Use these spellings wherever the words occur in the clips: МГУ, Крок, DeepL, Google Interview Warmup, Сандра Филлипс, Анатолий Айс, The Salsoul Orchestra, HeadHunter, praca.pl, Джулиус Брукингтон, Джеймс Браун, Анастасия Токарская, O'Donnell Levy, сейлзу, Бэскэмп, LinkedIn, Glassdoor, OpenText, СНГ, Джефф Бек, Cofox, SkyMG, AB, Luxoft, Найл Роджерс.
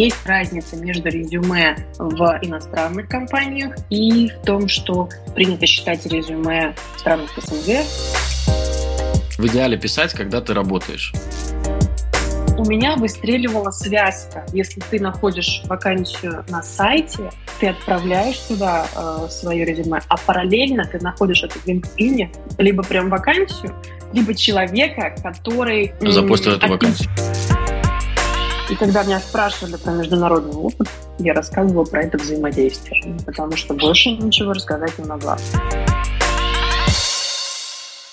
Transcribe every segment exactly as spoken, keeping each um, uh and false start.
Есть разница между резюме в иностранных компаниях и в том, что принято считать резюме в странах эс эн гэ. В идеале писать, когда ты работаешь. У меня выстреливала связка. Если ты находишь вакансию на сайте, ты отправляешь туда э, свое резюме, а параллельно ты находишь это в LinkedIn, либо прям вакансию, либо человека, который... Запостил м- эту вакансию. И когда меня спрашивали про международный опыт, я рассказывала про это взаимодействие, потому что больше ничего рассказать не могла.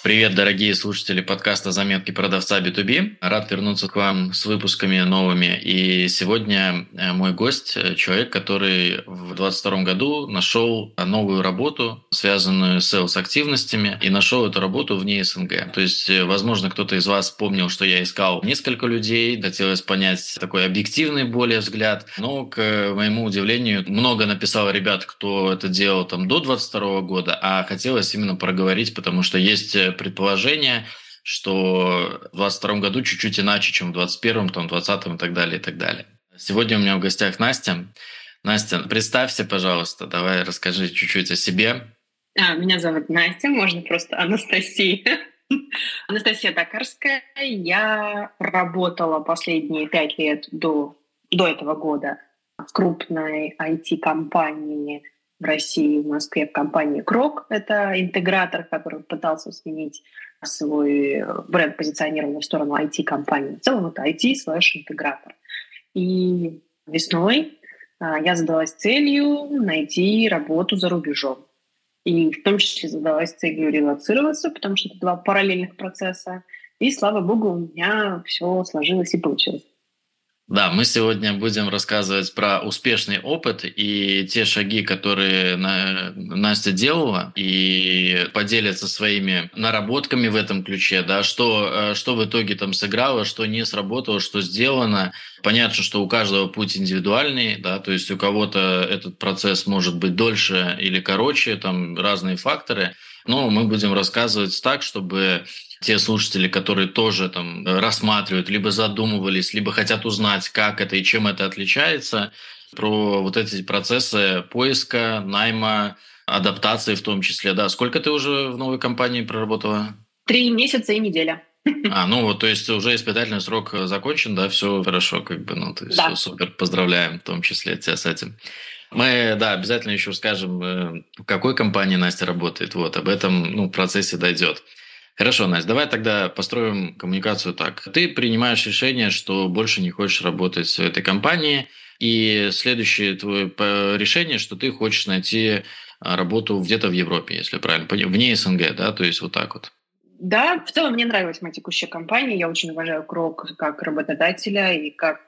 Привет, дорогие слушатели подкаста «Заметки продавца би ту би». Рад вернуться к вам с выпусками новыми. И сегодня мой гость – человек, который в двадцать втором году нашел новую работу, связанную с селс-активностями, и нашел эту работу вне эс эн гэ. То есть, возможно, кто-то из вас помнил, что я искал несколько людей, хотелось понять такой объективный более взгляд. Но, к моему удивлению, много написало ребят, кто это делал там, до двадцать второго года, а хотелось именно проговорить, потому что есть предположение, что в двадцать втором году чуть-чуть иначе, чем в двадцать первом, там, двадцатом и так далее, и так далее. Сегодня у меня в гостях Настя. Настя, представься, пожалуйста, давай расскажи чуть-чуть о себе. А, меня зовут Настя, можно просто Анастасия. Анастасия Токарская. Я работала последние пять лет до, до этого года в крупной ай ти-компании в России, в Москве, в компании «Крок». Это интегратор, который пытался сменить свой бренд, позиционированный в сторону ай ти-компании. В целом это ай ти слэш интегратор. И весной я задалась целью найти работу за рубежом. И в том числе задалась целью релацироваться, потому что это два параллельных процесса. И, слава богу, у меня все сложилось и получилось. Да, мы сегодня будем рассказывать про успешный опыт и те шаги, которые Настя делала, и поделиться своими наработками в этом ключе, да, что, что в итоге там сыграло, что не сработало, что сделано. Понятно, что у каждого путь индивидуальный, да, то есть у кого-то этот процесс может быть дольше или короче, там разные факторы, но мы будем рассказывать так, чтобы... Те слушатели, которые тоже там рассматривают, либо задумывались, либо хотят узнать, как это и чем это отличается, про вот эти процессы поиска, найма, адаптации в том числе. Да, сколько ты уже в новой компании проработала? Три месяца и неделя. А, ну вот, то есть уже испытательный срок закончен, да, все хорошо, как бы, ну, то есть да. Все супер, поздравляем в том числе тебя с этим. Мы, да, обязательно еще скажем, в какой компании Настя работает, вот, об этом, ну, в процессе дойдет. Хорошо, Настя, давай тогда построим коммуникацию так. Ты принимаешь решение, что больше не хочешь работать в этой компании, и следующее твое решение, что ты хочешь найти работу где-то в Европе, если правильно понимаю, вне эс эн гэ, да, то есть вот так вот. Да, в целом мне нравилась моя текущая компания, я очень уважаю Крок как работодателя и как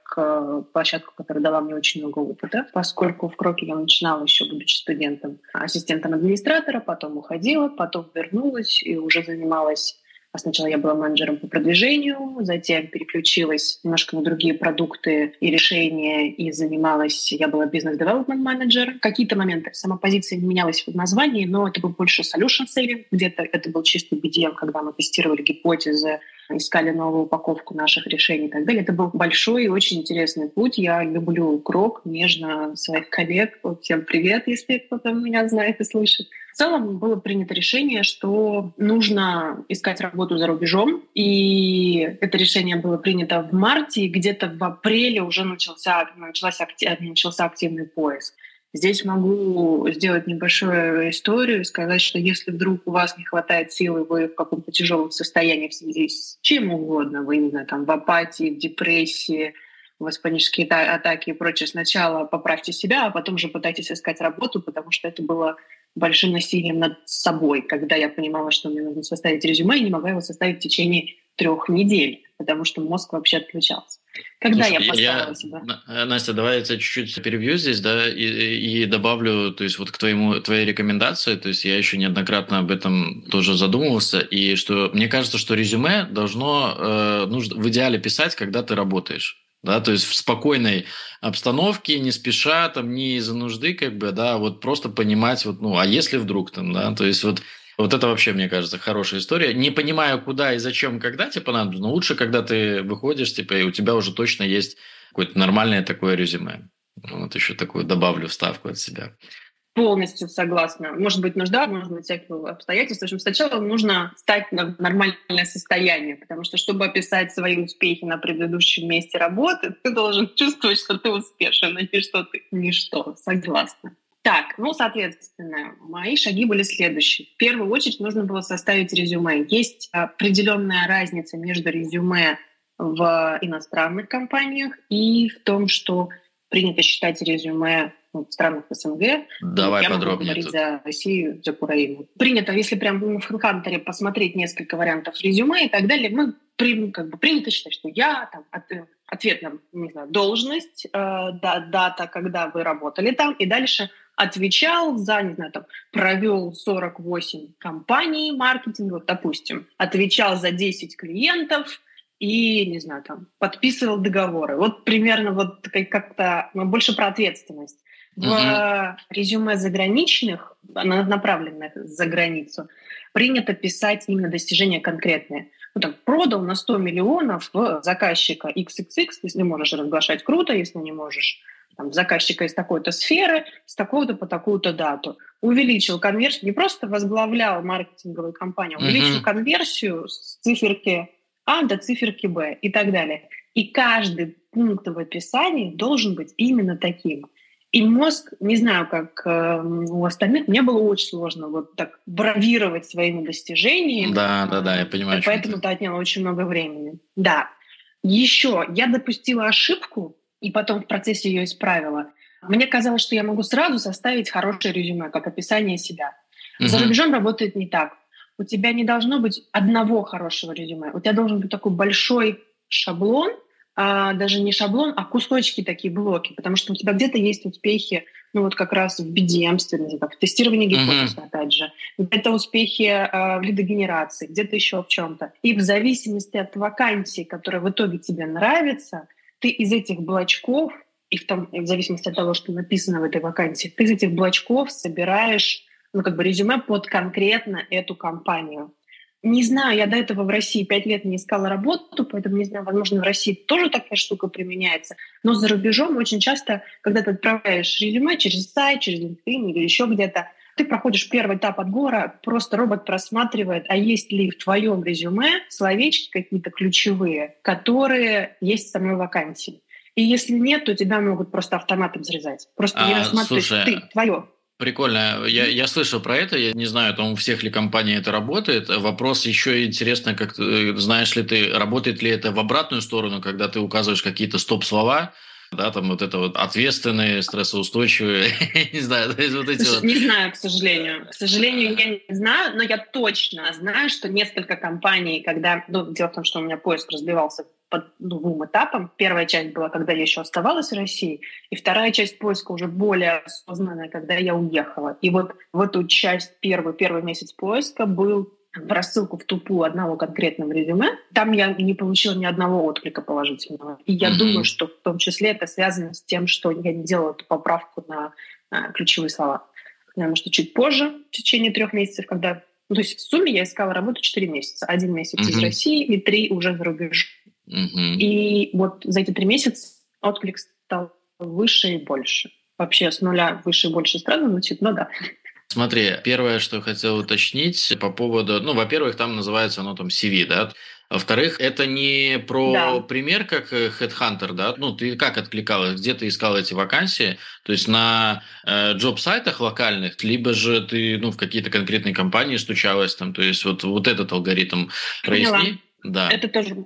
площадку, которая дала мне очень много опыта, поскольку в Кроке я начинала еще, будучи студентом, ассистентом администратора, потом уходила, потом вернулась и уже занималась, сначала я была менеджером по продвижению, затем переключилась немножко на другие продукты и решения и занималась, я была бизнес-девелопмент-менеджер. В какие-то моменты сама позиция менялась в названии, но это был больше solution selling, где-то это был чисто би ди эм, когда мы тестировали гипотезы, искали новую упаковку наших решений и так далее. Это был большой и очень интересный путь. Я люблю Крок, нежно своих коллег. Вот, всем привет, если кто-то меня знает и слышит. В целом было принято решение, что нужно искать работу за рубежом. И это решение было принято в марте, и где-то в апреле уже начался, начался, начался активный поиск. Здесь могу сделать небольшую историю и сказать, что если вдруг у вас не хватает силы, вы в каком-то тяжелом состоянии в связи с чем угодно, вы, не знаю, там, в апатии, в депрессии, у вас панические атаки и прочее, сначала поправьте себя, а потом уже пытайтесь искать работу, потому что это было большим насилием над собой, когда я понимала, что мне нужно составить резюме, и не могла его составить в течение трех недель, потому что мозг вообще отключался. Когда Слушай, я поставила я, себя? На, Настя, давай я тебя чуть-чуть перебью здесь, да, и, и добавлю, то есть вот к твоему, твоей рекомендации, то есть я еще неоднократно об этом тоже задумывался, и что мне кажется, что резюме должно, э, нужно в идеале писать, когда ты работаешь. Да, то есть в спокойной обстановке, не спеша, там, не из-за нужды, как бы, да, вот просто понимать, вот, ну, а если вдруг там, да, то есть вот, вот это вообще, мне кажется, хорошая история. Не понимая, куда и зачем, когда тебе понадобится, но лучше, когда ты выходишь, типа, и у тебя уже точно есть какое-то нормальное такое резюме. Вот еще такую добавлю вставку от себя. Полностью согласна. Может быть, нужда, может быть, всякие обстоятельства. В общем, сначала нужно встать в нормальное состояние, потому что, чтобы описать свои успехи на предыдущем месте работы, ты должен чувствовать, что ты успешен, а не что ты ничто. Согласна. Так, ну, соответственно, мои шаги были следующие. В первую очередь нужно было составить резюме. Есть определенная разница между резюме в иностранных компаниях и в том, что принято считать резюме в странах эс эн гэ. Давай я подробнее могу говорить тут за Россию, за Украину. Принято, если прям в HeadHunter посмотреть несколько вариантов резюме и так далее, мы при, как бы, принято считать, что я там, от, ответ на, не знаю, должность, э, да, дата, когда вы работали там, и дальше отвечал за, не знаю, там, провел сорок восемь компаний маркетинговых, допустим, отвечал за десять клиентов, и, не знаю, там, подписывал договоры. Вот примерно вот как-то больше про ответственность. Uh-huh. В резюме заграничных, направленных за границу, принято писать именно достижения конкретные. Ну, там, продал на сто миллионов заказчика икс икс икс, если можешь разглашать, круто, если не можешь, там, заказчика из такой-то сферы, с такой-то по такую-то дату. Увеличил конверсию, не просто возглавлял маркетинговую компанию, увеличил uh-huh. конверсию с циферки А до циферки Б и так далее. И каждый пункт в описании должен быть именно таким. И мозг, не знаю, как э, у остальных, мне было очень сложно вот так бравировать своими достижениями. Да, да, да, я понимаю. Поэтому это отняло очень много времени. Да. Еще я допустила ошибку, и потом в процессе ее исправила. Мне казалось, что я могу сразу составить хорошее резюме, как описание себя. Угу. За рубежом работает не так. У тебя не должно быть одного хорошего резюме. У тебя должен быть такой большой шаблон, а даже не шаблон, а кусочки такие, блоки, потому что у тебя где-то есть успехи, ну вот как раз в би ди эм-стве, в тестировании гипотез, uh-huh. опять же, где-то успехи э, в лидогенерации, где-то еще в чем-то. И в зависимости от вакансии, которая в итоге тебе нравится, ты из этих блочков, и в, том, и в зависимости от того, что написано в этой вакансии, ты из этих блочков собираешь, ну, как бы резюме под конкретно эту компанию. Не знаю, я до этого в России пять лет не искала работу, поэтому не знаю, возможно, в России тоже такая штука применяется. Но за рубежом очень часто, когда ты отправляешь резюме через сайт, через LinkedIn или еще где-то, ты проходишь первый этап отбора, просто робот просматривает, а есть ли в твоем резюме словечки какие-то ключевые, которые есть в самой вакансии. И если нет, то тебя могут просто автоматом срезать. Просто а, не рассматриваешь ты, твое. Прикольно. Я, я слышал про это. Я не знаю, там у всех ли компаний это работает. Вопрос еще интересно, как знаешь ли ты, работает ли это в обратную сторону, когда ты указываешь какие-то стоп-слова, да, там вот это вот ответственные, стрессоустойчивые, не знаю, то есть вот эти вот. Не знаю, к сожалению. К сожалению, я не знаю, но я точно знаю, что несколько компаний, когда... Ну, дело в том, что у меня поиск разбивался по двум этапам. Первая часть была, когда я еще оставалась в России, и вторая часть поиска уже более осознанная, когда я уехала. И вот в эту часть первый, первый месяц поиска был в рассылку в тупую одного конкретного резюме. Там я не получила ни одного отклика положительного. И я mm-hmm. думаю, что в том числе это связано с тем, что я не делала эту поправку на, на ключевые слова. Потому что чуть позже, в течение трех месяцев, когда... Ну, то есть в сумме я искала работу четыре месяца. Один месяц mm-hmm. из России и три уже за рубежом. Uh-huh. И вот за эти три месяца отклик стал выше и больше. Вообще с нуля выше и больше странно звучит, но да. Смотри, первое, что хотел уточнить по поводу... Ну, во-первых, там называется оно там си ви, да? Во-вторых, это не про да. пример, как HeadHunter, да? Ну, ты как откликалась? Где ты искала эти вакансии? То есть на э, джоб-сайтах локальных, либо же ты ну, в какие-то конкретные компании стучалась там. То есть вот, вот этот алгоритм проясни. Да. Это тоже...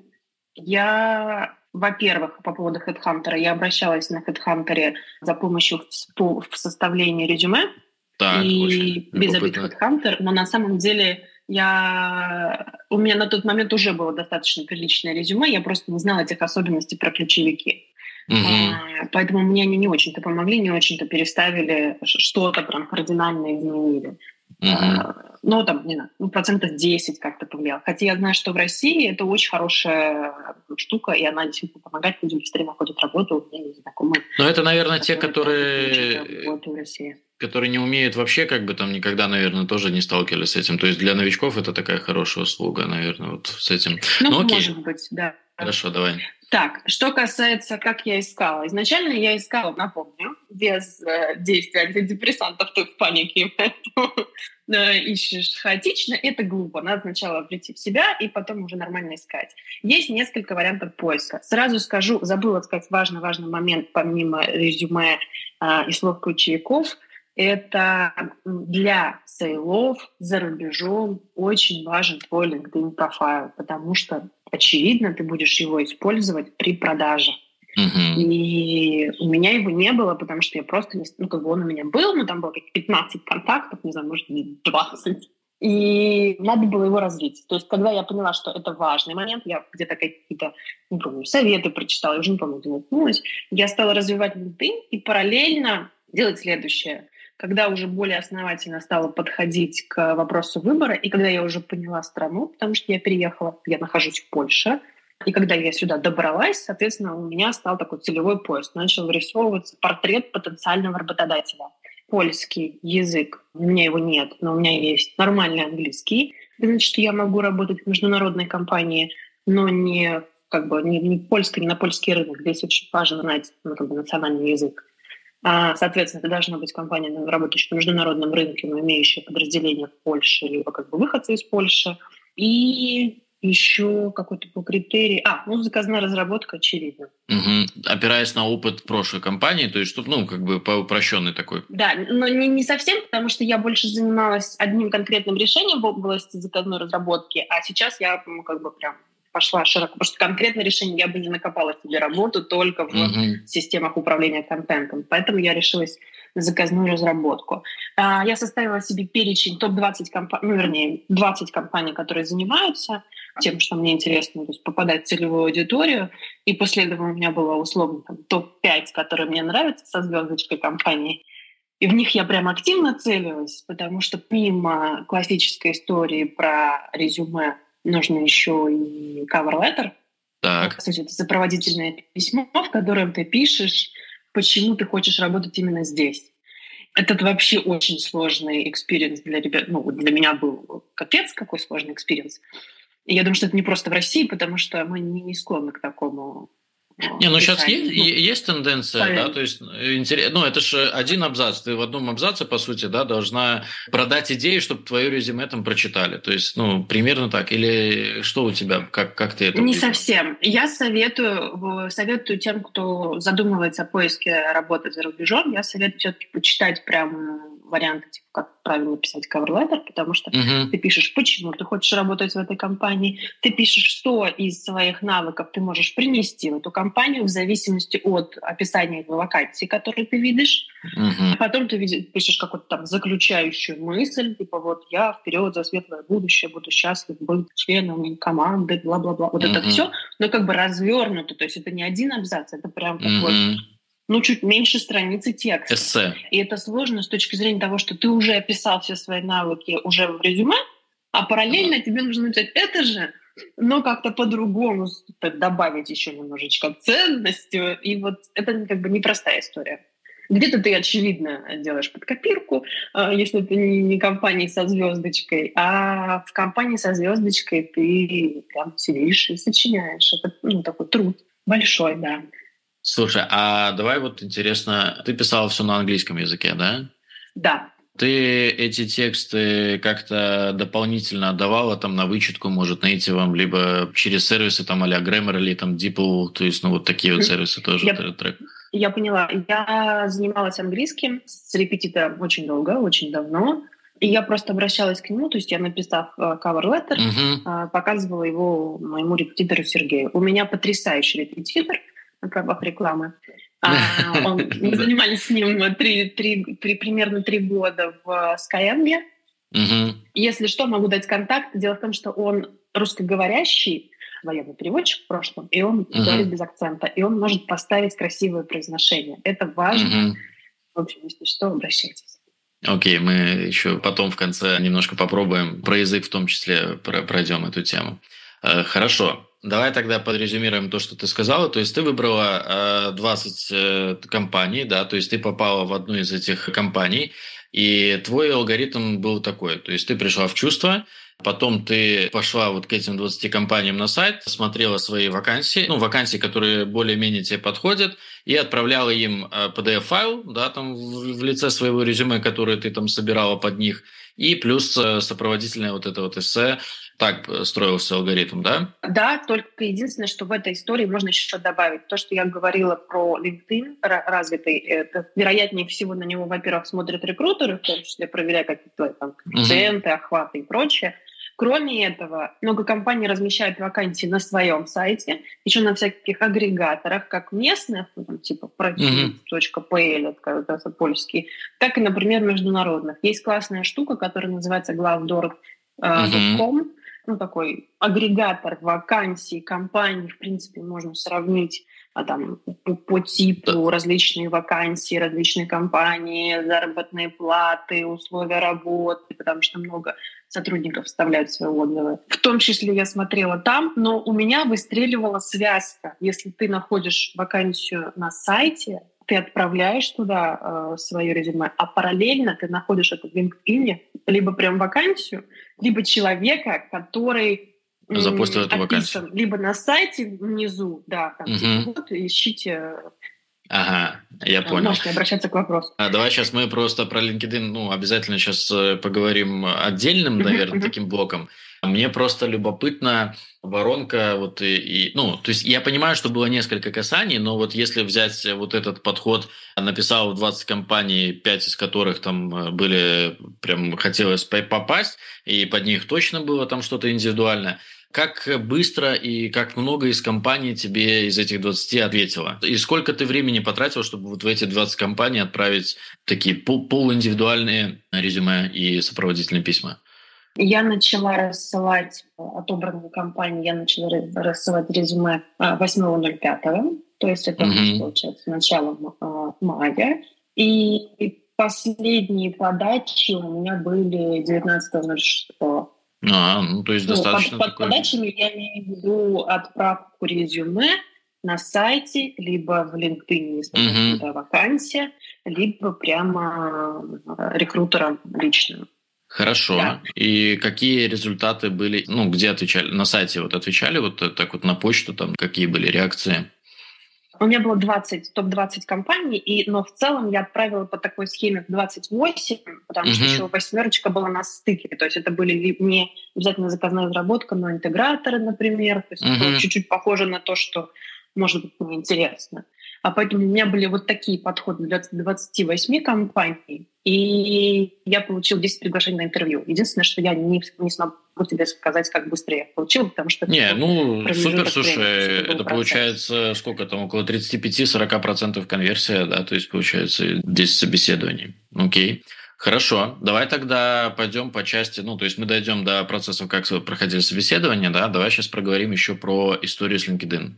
Я, во-первых, по поводу HeadHunter, я обращалась на HeadHunter за помощью в, в составлении резюме. Так, и без обид HeadHunter, но на самом деле я... у меня на тот момент уже было достаточно приличное резюме, я просто не знала этих особенностей про ключевики. Угу. А, поэтому мне они не очень-то помогли, не очень-то переставили, что-то прям кардинально изменили. Uh-huh. Ну, там, не знаю, процентов десять как-то повлияло. Хотя я знаю, что в России это очень хорошая штука, и она действительно помогает людям быстрее находят работу. У меня есть знакомые. Но это, наверное, те, которые... которые не умеют вообще, как бы там никогда, наверное, тоже не сталкивались с этим. То есть для новичков это такая хорошая услуга, наверное, вот с этим. Ну, ну может быть, да. Хорошо, давай. Так, что касается, как я искала. Изначально я искала, напомню, без э, действия антидепрессантов, ты в панике, поэтому э, ищешь хаотично. Это глупо. Надо сначала прийти в себя и потом уже нормально искать. Есть несколько вариантов поиска. Сразу скажу, забыла сказать важный-важный момент, помимо резюме э, и слов ключевиков. Это для сейлов за рубежом очень важен твой LinkedIn профайл, потому что, очевидно, ты будешь его использовать при продаже. Uh-huh. И у меня его не было, потому что я просто... Не, ну, как бы он у меня был, но там было как пятнадцать контактов, не знаю, может, двадцать. И надо было его развить. То есть, когда я поняла, что это важный момент, я где-то какие-то, не помню, советы прочитала, я уже не помню, где наткнулась, я стала развивать LinkedIn и параллельно делать следующее. Когда уже более основательно стала подходить к вопросу выбора, и когда я уже поняла страну, потому что я переехала, я нахожусь в Польше, и когда я сюда добралась, соответственно, у меня стал такой целевой поиск. Начал вырисовываться портрет потенциального работодателя. Польский язык, у меня его нет, но у меня есть нормальный английский. Значит, я могу работать в международной компании, но не, как бы, не, не польский, не на польский рынок. Здесь очень важно знать, ну, как бы, национальный язык. Соответственно, это должна быть компания, работающая на международном рынке, но имеющая подразделение в Польше, либо как бы выходцы из Польши. И еще какой-то был критерий. А, ну, заказная разработка, очевидно. Угу. Опираясь на опыт прошлой компании, то есть, чтобы, ну, как бы упрощенный такой. Да, но не, не совсем, потому что я больше занималась одним конкретным решением в области заказной разработки, а сейчас я, ну, как бы прям... пошла широко, потому что конкретное решение я бы не накопала себе работу только в mm-hmm. системах управления контентом. Поэтому я решилась на заказную разработку. Я составила себе перечень топ-двадцать компаний, ну, вернее, двадцать компаний, которые занимаются тем, что мне интересно, то есть попадать в целевую аудиторию. И после этого у меня было условно там, топ пять, которые мне нравятся, со звездочкой компании. И в них я прям активно целилась, потому что помимо классической истории про резюме, нужно еще и cover letter. Так. По сути, это сопроводительное письмо, в котором ты пишешь, почему ты хочешь работать именно здесь. Этот вообще очень сложный экспириенс для ребят. Ну, для меня был капец, какой сложный экспириенс. Я думаю, что это не просто в России, потому что мы не склонны к такому. Не, ну сейчас есть, есть тенденция, да, то есть, ну, это же один абзац, ты в одном абзаце, по сути, да, должна продать идею, чтобы твое резюме там прочитали, то есть, ну, примерно так, или что у тебя, как, как ты это... Не увидела? Совсем. Я советую, советую тем, кто задумывается о поиске работы за рубежом, я советую все-таки почитать прям варианты, типа, как правильно писать cover letter, потому что uh-huh. ты пишешь, почему ты хочешь работать в этой компании, ты пишешь, что из своих навыков ты можешь принести в эту компанию в зависимости от описания вакансии, которую ты видишь. Uh-huh. Потом ты пишешь какую-то там заключающую мысль, типа вот я вперед за светлое будущее, буду счастлив быть членом команды, бла-бла-бла. Вот uh-huh. это все, но как бы развернуто, то есть это не один абзац, это прям uh-huh. такой... ну, чуть меньше страницы текста. Эссе. И это сложно с точки зрения того, что ты уже описал все свои навыки уже в резюме, а параллельно mm-hmm. тебе нужно написать это же, но как-то по-другому добавить еще немножечко ценностью. И вот это как бы непростая история. Где-то ты, очевидно, делаешь под копирку, если ты не компания со звездочкой, а в компании со звездочкой ты прям сидишь и сочиняешь. Это, ну, такой труд большой, да. Слушай, а давай вот интересно, ты писала все на английском языке, да? Да. Ты эти тексты как-то дополнительно отдавала там на вычетку, может, найти вам, либо через сервисы там а-ля Grammar или там DeepL, то есть, ну, вот такие вот сервисы тоже. Я, трек. я поняла. Я занималась английским с репетитором очень долго, очень давно. И я просто обращалась к нему, то есть я, написав cover letter, uh-huh. показывала его моему репетитору Сергею. У меня потрясающий репетитор на правах рекламы. А, он, мы занимались с ним три, три, три, примерно три года в SkyMG. Угу. Если что, могу дать контакт. Дело в том, что он русскоговорящий, военный переводчик в прошлом, и он угу. говорит без акцента, и он может поставить красивое произношение. Это важно. Угу. В общем, если что, обращайтесь. Окей, мы еще потом в конце немножко попробуем про язык в том числе пройдем эту тему. Хорошо. Давай тогда подрезюмируем то, что ты сказала. То есть ты выбрала двадцать компаний, да, то есть ты попала в одну из этих компаний, и твой алгоритм был такой. То есть ты пришла в чувство, Потом ты пошла вот к этим двадцати компаниям на сайт, смотрела свои вакансии, ну, вакансии, которые более-менее тебе подходят, и отправляла им пи ди эф-файл, да, там в лице своего резюме, которое ты там собирала под них, и плюс сопроводительное вот это вот эссе. Так строился алгоритм, да? Да, только единственное, что в этой истории можно еще добавить. То, что я говорила про LinkedIn развитый, это, вероятнее всего на него, во-первых, смотрят рекрутеры, в том числе проверяя какие-то там коэффициенты, угу. охваты и прочее. Кроме этого, много компаний размещают вакансии на своем сайте, еще на всяких агрегаторах, как местных, там, типа praca.pl, это польский, так и, например, международных. Есть классная штука, которая называется Glassdoor. Uh-huh. Ну, такой агрегатор вакансий, компаний, в принципе, можно сравнить а, там, по, по типу различные вакансии, различные компании, заработные платы, условия работы, потому что много сотрудников вставляют свои отзывы. В том числе я смотрела там, но у меня выстреливала связка. Если ты находишь вакансию на сайте, ты отправляешь туда э, свое резюме, а параллельно ты находишь это в LinkedIn, либо прям вакансию, либо человека, который м, запустил эту описан, вакансию. Либо на сайте внизу, да, там, угу. типа, вот, ищите... Ага, я понял. Можно обращаться к вопросу. А, давай сейчас мы просто про LinkedIn, ну, обязательно сейчас поговорим отдельным, наверное, таким блоком. Мне просто любопытно воронка, вот и, и, ну, то есть я понимаю, что было несколько касаний, но вот если взять вот этот подход, написал двадцать компаний, пять из которых там были, прям хотелось попасть, и под них точно было там что-то индивидуальное. Как быстро и как много из компаний тебе из этих двадцати ответило? И сколько ты времени потратил, чтобы вот в эти двадцать компаний отправить такие полуиндивидуальные резюме и сопроводительные письма? Я начала рассылать отобранные компании, я начала рассылать резюме восьмого ноль пятого, то есть это mm-hmm. получается начало мая. И последние подачи у меня были девятнадцатого ноль шестого. А, ну то есть ну, достаточно под, под такой... подачами я имею в виду отправку резюме на сайте, либо в LinkedIn, если mm-hmm. это вакансия, либо прямо рекрутером лично. Хорошо. Да. И какие результаты были? Ну, где отвечали? На сайте вот отвечали, вот так вот на почту, там какие были реакции? У меня было двадцать, топ-двадцать компаний, и, но в целом я отправила по такой схеме в двадцать восемь, потому угу. что еще восьмерочка была на стыке. То есть это были не обязательно заказная разработка, но интеграторы, например. То есть угу. это чуть-чуть похоже на то, что может быть неинтересно. А поэтому у меня были вот такие подходы для двадцати восьми компаний, и я получил десять приглашений на интервью. Единственное, что я не, не смогу тебе сказать, как быстро я их получила, потому что... Не, ну, супер, слушай, это, это получается сколько там, около тридцать пять - сорок процентов конверсия, да, то есть получается десять собеседований. Окей. Хорошо, давай тогда пойдем по части, ну, то есть мы дойдем до процессов, как проходили собеседования, да, давай сейчас проговорим еще про историю с LinkedIn.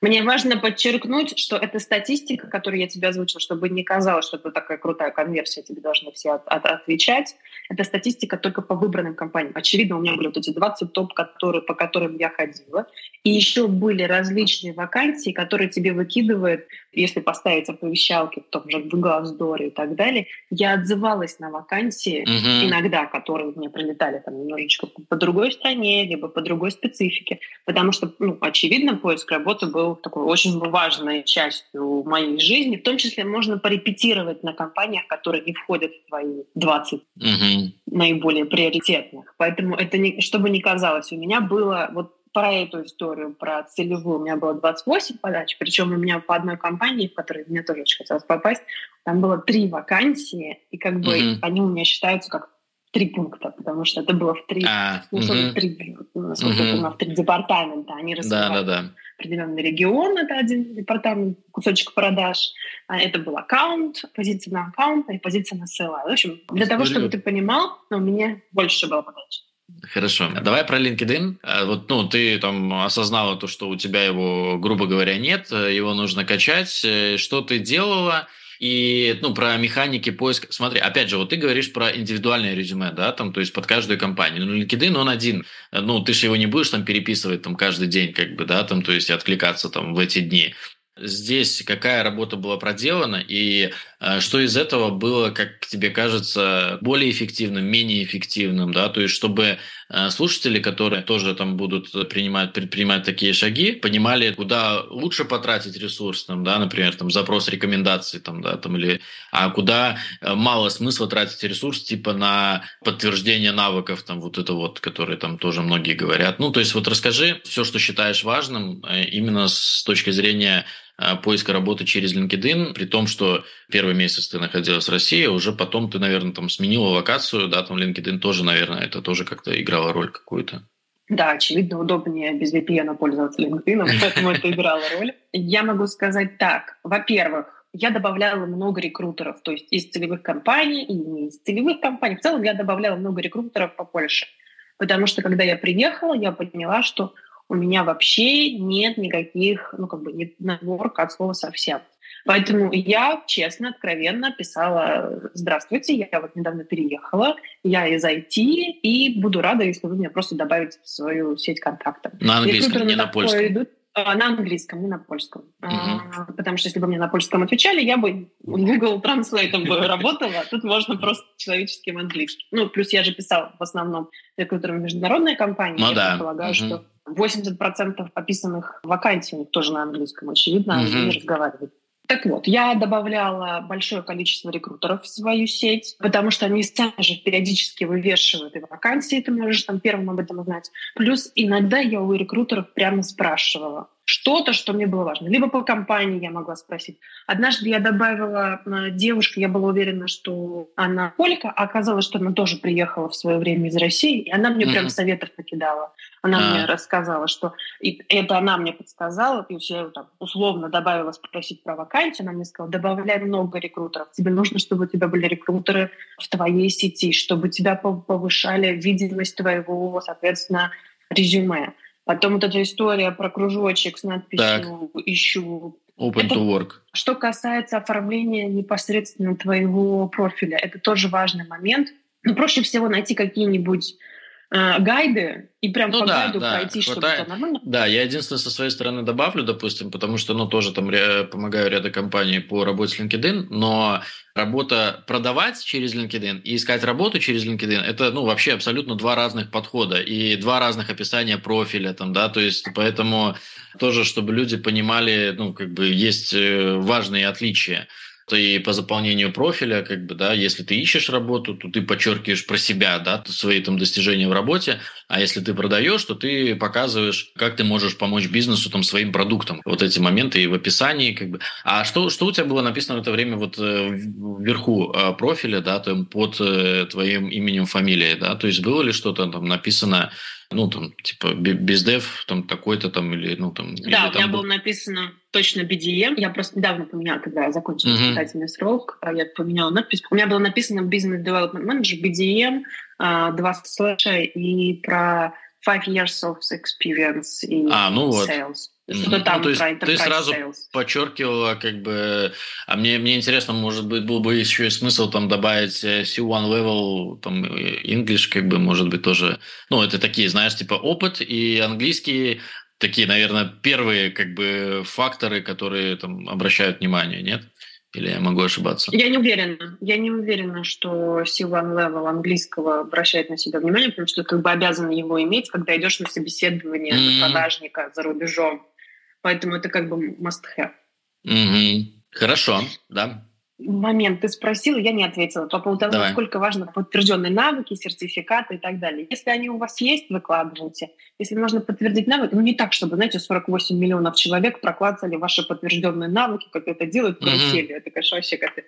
Мне важно подчеркнуть, что это статистика, которую я тебе озвучила, чтобы не казалось, что это такая крутая конверсия, тебе должны все от, от, отвечать. Это статистика только по выбранным компаниям. Очевидно, у меня были вот эти двадцать топ, которые, по которым я ходила. И еще были различные вакансии, которые тебе выкидывают, если поставить оповещалки в том же Glassdoor и так далее. Я отзывалась на вакансии угу. иногда, которые мне прилетали там немножечко по другой стране, либо по другой специфике, потому что, ну, очевидно, поиск работы был такой очень важной частью моей жизни. В том числе можно порепетировать на компаниях, которые не входят в твои двадцать угу. наиболее приоритетных. Поэтому это, не, чтобы не казалось, у меня было вот про эту историю, про целевую, у меня было двадцать восемь подач, причем у меня по одной компании, в которую мне тоже очень хотелось попасть, там было три вакансии, и как бы угу. они у меня считаются как три пункта, потому что это было в три, а, ну, угу. три, насколько угу. я понимаю, в три департамента. Они рассылали да, да, да. определенный регион, это один департамент, кусочек продаж. А это был аккаунт, позиция на аккаунт и позиция на эс эл а. В общем, для Историю. того, чтобы ты понимал, у меня больше было подач. Хорошо. Давай про LinkedIn. Вот, ну, ты там осознала то, что у тебя его, грубо говоря, нет, его нужно качать. Что ты делала? И, ну, про механики поиска. Смотри, опять же, вот ты говоришь про индивидуальное резюме, да, там, то есть под каждую компанию. Ну, LinkedIn, он один. Ну, ты же его не будешь там переписывать там каждый день, как бы, да, там, то есть откликаться там в эти дни. здесь какая работа была проделана и э, что из этого было, как тебе кажется, более эффективным, менее эффективным, да, то есть чтобы э, слушатели, которые тоже там будут принимать, предпринимать такие шаги, понимали, куда лучше потратить ресурс, там, да, например, там, запрос рекомендаций, там, да, там, или, а куда мало смысла тратить ресурс, типа на подтверждение навыков, там, вот это вот, которые там тоже многие говорят. Ну, то есть вот расскажи все, что считаешь важным э, именно с точки зрения поиска работы через LinkedIn, при том, что первый месяц ты находилась в России, уже потом ты, наверное, там сменила локацию, да, там LinkedIn тоже, наверное, это тоже как-то играло роль какую-то. Да, очевидно, удобнее без ви пи эн пользоваться LinkedIn, поэтому это играло роль. Я могу сказать так. Во-первых, я добавляла много рекрутеров, то есть из целевых компаний и не из целевых компаний. В целом я добавляла много рекрутеров по Польше, потому что, когда я приехала, я поняла, что у меня вообще нет никаких, ну, как бы, нет наборка от слова совсем. Поэтому я честно, откровенно писала: «Здравствуйте, я вот недавно переехала, я из ай ти, и буду рада, если вы меня просто добавите в свою сеть контактов». На английском, не на польском? Идут, а, на английском, не на польском. Угу. А, потому что если бы мне на польском отвечали, я бы Google Translate бы работала, а тут можно просто человеческим английским. Ну, плюс я же писала в основном рекрутерам международной компании, я полагаю, что... восемьдесят процентов описанных вакансий тоже на английском, очевидно, они mm-hmm. не разговаривают. Так вот, я добавляла большое количество рекрутеров в свою сеть, потому что они сами же периодически вывешивают и вакансии, ты можешь там первым об этом узнать. Плюс иногда я у рекрутеров прямо спрашивала что-то, что мне было важно. Либо по компании я могла спросить. Однажды я добавила девушку, я была уверена, что она полька, а оказалось, что она тоже приехала в свое время из России, и она мне mm-hmm. прям советов накидала. Она а. мне рассказала, что это она мне подсказала, то есть я там, условно добавила спросить про вакансию, она мне сказала: добавляй много рекрутеров, тебе нужно, чтобы у тебя были рекрутеры в твоей сети, чтобы тебя повышали видимость твоего, соответственно, резюме. Потом вот эта история про кружочек с надписью так. «Ищу». Open это, to work. Что касается оформления непосредственно твоего профиля, это тоже важный момент. Но проще всего найти какие-нибудь гайды и прям ну по да, гайду да, пройти, чтобы это нормально. Да, я единственное со своей стороны добавлю, допустим, потому что, ну, тоже там ре- помогаю ряду компаний по работе с LinkedIn, но работа продавать через LinkedIn и искать работу через LinkedIn, это, ну, вообще абсолютно два разных подхода и два разных описания профиля там, да, то есть поэтому тоже, чтобы люди понимали, ну, как бы есть важные отличия. И по заполнению профиля, как бы, да, если ты ищешь работу, то ты подчеркиваешь про себя, да, свои там достижения в работе, а если ты продаешь, то ты показываешь, как ты можешь помочь бизнесу там своим продуктом. Вот эти моменты и в описании, как бы. А что, что у тебя было написано в это время вот вверху профиля, да, там под твоим именем, фамилией, да, то есть было ли что-то там написано, ну, там, типа, бездев, там, такой-то, там, или, ну, там... Да, у меня было написано точно би ди эм. Я просто недавно поменяла, когда я закончила uh-huh. испытательный срок, я поменяла надпись. У меня было написано Business Development Manager, би ди эм, два слэша и про five years of experience и а, ну вот. Sales. Что там, ну, то есть ты сразу sales. Подчеркивала, как бы, а мне, мне интересно, может быть, был бы еще и смысл там добавить си один level, там, English, как бы, может быть, тоже, ну, это такие, знаешь, типа опыт и английский, такие, наверное, первые, как бы, факторы, которые там обращают внимание, нет? Или я могу ошибаться? Я не уверена. Я не уверена, что си один level английского обращает на себя внимание, потому что ты как бы обязан его иметь, когда идешь на собеседование mm-hmm. на продажника за рубежом. Поэтому это как бы must-have. Mm-hmm. Хорошо, да. Момент, ты спросила, я не ответила. По поводу того, насколько важно подтвержденные навыки, сертификаты и так далее. Если они у вас есть, выкладывайте. Если нужно подтвердить навыки, ну не так, чтобы, знаете, сорок восемь миллионов человек проклацали ваши подтвержденные навыки, как это делают, крутили. Mm-hmm. Это, конечно, вообще как-то...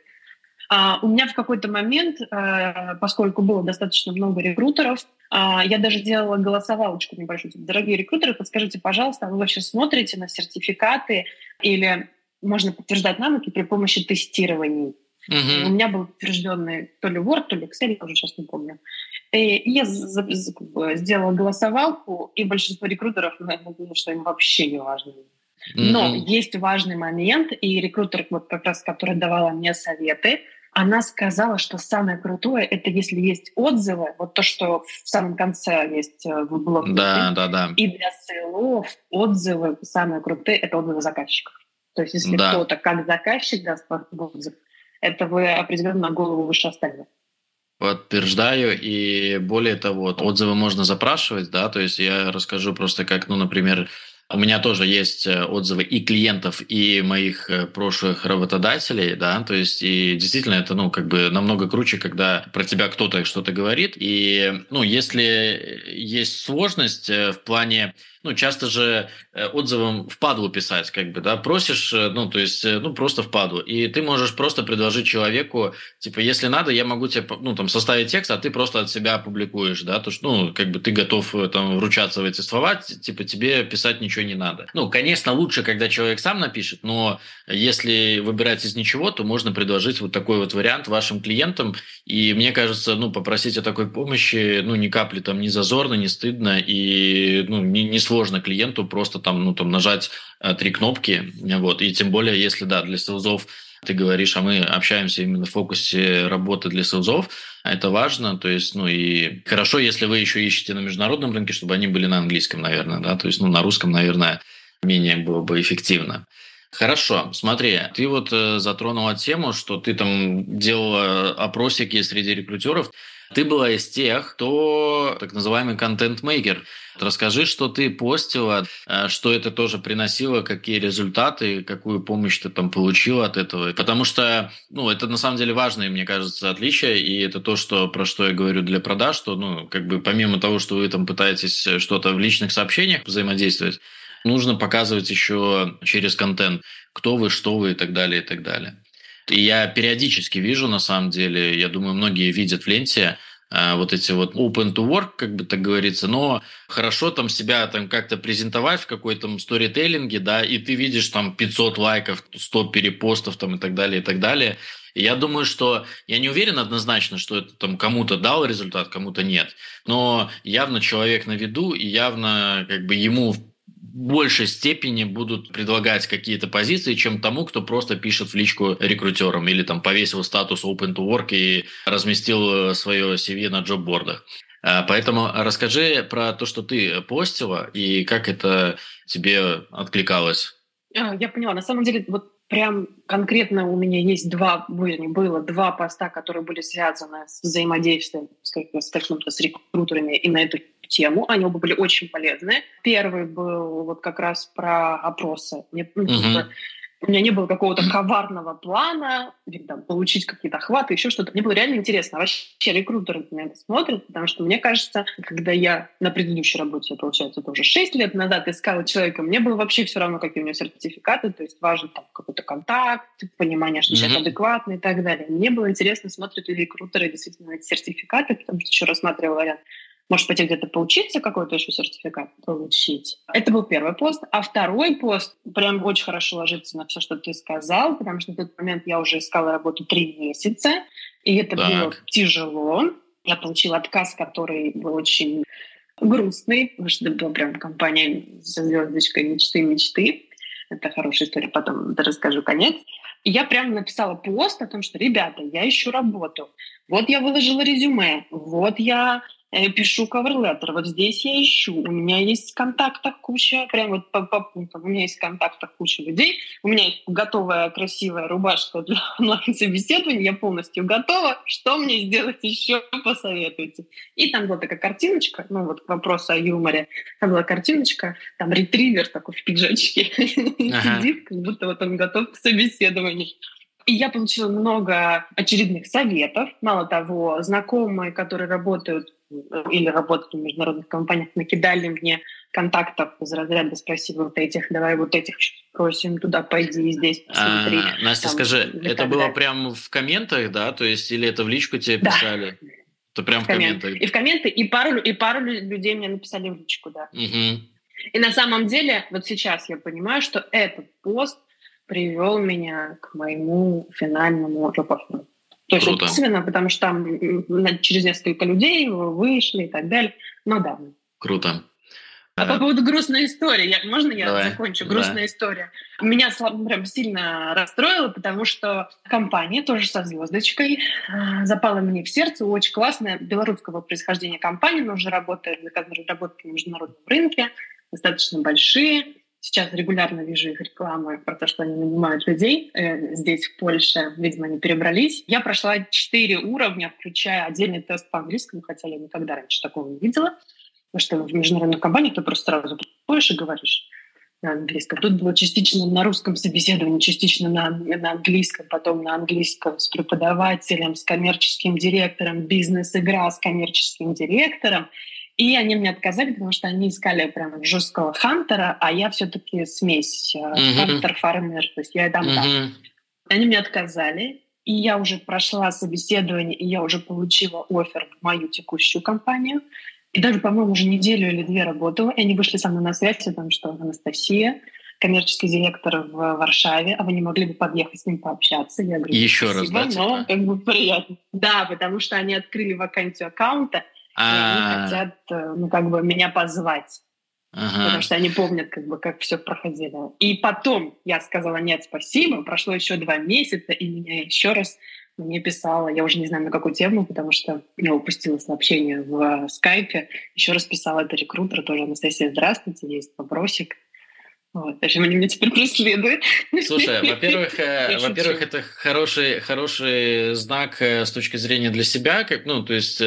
А, у меня в какой-то момент, а, поскольку было достаточно много рекрутеров, а, я даже делала голосовалочку небольшую. Дорогие рекрутеры, подскажите, пожалуйста, вы вообще смотрите на сертификаты или... Можно подтверждать навыки при помощи тестирований. Uh-huh. У меня был подтвержденный то ли Word, то ли Excel, я уже сейчас не помню. И я сделала голосовалку, и большинство рекрутеров, наверное, думали, что им вообще не важно. Uh-huh. Но есть важный момент, и рекрутер, вот как раз, которая давала мне советы, она сказала, что самое крутое — это если есть отзывы, вот то, что в самом конце есть в блоке. Да, да, да. И для сейлов отзывы самые крутые — это отзывы заказчиков. То есть если да. кто-то как заказчик даст отзыв, это вы определенно на голову выше остальных. Подтверждаю, и более того, отзывы можно запрашивать, да, то есть я расскажу просто как, ну, например, у меня тоже есть отзывы и клиентов, и моих прошлых работодателей, да, то есть и действительно это, ну, как бы намного круче, когда про тебя кто-то что-то говорит, и, ну, если есть сложность в плане, ну, часто же отзывом впадлу писать, как бы, да, просишь, ну, то есть, ну, просто впадлу, и ты можешь просто предложить человеку, типа, если надо, я могу тебе, ну, там, составить текст, а ты просто от себя публикуешь, да, то что, ну, как бы ты готов, там, вручаться в эти слова, типа, тебе писать ничего не надо. Ну, конечно, лучше, когда человек сам напишет, но если выбирать из ничего, то можно предложить вот такой вот вариант вашим клиентам, и мне кажется, ну, попросить о такой помощи, ну, ни капли, там, не зазорно, не стыдно, и, ну, не, не сложно. Сложно клиенту просто там, ну, там нажать э, три кнопки, вот, и тем более, если, да, для сейлзов ты говоришь, а мы общаемся именно в фокусе работы для сейлзов, это важно, то есть, ну, и хорошо, если вы еще ищете на международном рынке, чтобы они были на английском, наверное, да, то есть, ну, на русском, наверное, менее было бы эффективно. Хорошо, смотри, ты вот э, затронула тему, что ты там делала опросики среди рекрутеров. Ты была из тех, кто так называемый контент-мейкер. Расскажи, что ты постила, что это тоже приносило, какие результаты, какую помощь ты там получила от этого. Потому что, ну, это на самом деле важное, мне кажется, отличие, и это то, что, про что я говорю для продаж, что, ну, как бы помимо того, что вы там пытаетесь что-то в личных сообщениях взаимодействовать, нужно показывать еще через контент, кто вы, что вы и так далее, и так далее. И я периодически вижу, на самом деле, я думаю, многие видят в ленте э, вот эти вот open to work, как бы так говорится, но хорошо там себя там как-то презентовать в какой-то сторителлинге, да, и ты видишь там пятьсот лайков, сто перепостов там и так далее, и так далее. И я думаю, что я не уверен однозначно, что это там кому-то дал результат, кому-то нет, но явно человек на виду, и явно как бы ему большей степени будут предлагать какие-то позиции, чем тому, кто просто пишет в личку рекрутерам или там повесил статус open to work и разместил свое си ви на джоббордах. Поэтому расскажи про то, что ты постила и как это тебе откликалось. Я поняла. На самом деле, вот прям конкретно у меня есть два, было два поста, которые были связаны с взаимодействием с, каким-то, с рекрутерами и на эту тему. Они оба были очень полезны. Первый был вот как раз про опросы. Мне, uh-huh. У меня не было какого-то коварного плана там, получить какие-то охваты, еще что-то. Мне было реально интересно. Вообще рекрутеры на это смотрят, потому что, мне кажется, когда я на предыдущей работе, получается, это уже шесть лет назад, искала человека, мне было вообще все равно, какие у него сертификаты, то есть важен там какой-то контакт, понимание, что человек mm-hmm. адекватный и так далее. Мне было интересно, смотрят ли рекрутеры действительно эти сертификаты, потому что еще рассматривала вариант, может быть, где-то поучиться, какой-то еще сертификат получить. Это был первый пост. А второй пост прям очень хорошо ложится на все, что ты сказал, потому что в тот момент я уже искала работу три месяца, и это так. было тяжело. Я получила отказ, который был очень грустный, потому что это была прям компания со звездочкой «Мечты-мечты». Это хорошая история, потом расскажу конец. И я прям написала пост о том, что, ребята, я ищу работу. Вот я выложила резюме, вот я... пишу cover-letter, вот здесь я ищу, у меня есть в контактах куча, прям вот по, по пунктам, у меня есть в контактах куча людей, у меня есть готовая красивая рубашка для онлайн-собеседования, я полностью готова, что мне сделать еще, посоветуйте. И там была такая картиночка, ну вот к вопросу о юморе, там была картиночка, там ретривер такой в пиджачке сидит, как будто вот он готов к собеседованию. И я получила много очередных советов. Мало того, знакомые, которые работают или работают в международных компаниях, накидали мне контактов из разряда «спроси вот этих, давай вот этих просим, туда пойди, здесь посмотри». А, Настя, там, скажи, это было далее. Прям в комментах, да? То есть или это в личку тебе да. писали? Это прям в, в комментах. И в комменты, и пару, и пару людей мне написали в личку, да. Угу. И на самом деле, вот сейчас я понимаю, что этот пост привел меня к моему финальному джоб-офферу. То есть косвенно, потому что там через несколько людей вышли и так далее. Ну да. Круто. А по поводу грустной истории, я, можно я Давай. закончу? Грустная да. история. Меня прям сильно расстроило, потому что компания тоже со звездочкой запала мне в сердце. Очень классная белорусского происхождения компания, но уже работает, работает на международном рынке, достаточно большие. Сейчас регулярно вижу их рекламы про то, что они нанимают людей здесь, в Польше. Видимо, они перебрались. Я прошла четыре уровня, включая отдельный тест по английскому, хотя я никогда раньше такого не видела. Потому что в международных компаниях ты просто сразу приходишь и говоришь на английском. Тут было частично на русском собеседовании, частично на, на английском, потом на английском с преподавателем, с коммерческим директором, бизнес-игра с коммерческим директором. И они мне отказали, потому что они искали прям жесткого хантера, а я все-таки смесь mm-hmm. хантер-фармер, то есть я и там mm-hmm. там. Они мне отказали, и я уже прошла собеседование, и я уже получила оффер в мою текущую компанию. И даже, по-моему, уже неделю или две работала, и они вышли со мной на связь, потому что Анастасия, коммерческий директор в Варшаве, а вы не могли бы подъехать с ним пообщаться? Я говорю, еще спасибо, раз, да, но типа? Как бы приятно. Да, потому что они открыли вакансию аккаунта, А-а-а. И они хотят, ну, как бы меня позвать, ага. потому что они помнят, как бы, как все проходило. И потом я сказала нет, спасибо, прошло еще два месяца, и меня еще раз мне писала, я уже не знаю на какую тему, потому что я упустила сообщение в скайпе, еще раз писала это рекрутер, тоже Анастасия, здравствуйте, есть вопросик. Вот, в общем, они меня теперь преследуют. Слушай, во-первых, во-первых, это хороший, хороший знак с точки зрения для себя, как, ну, то есть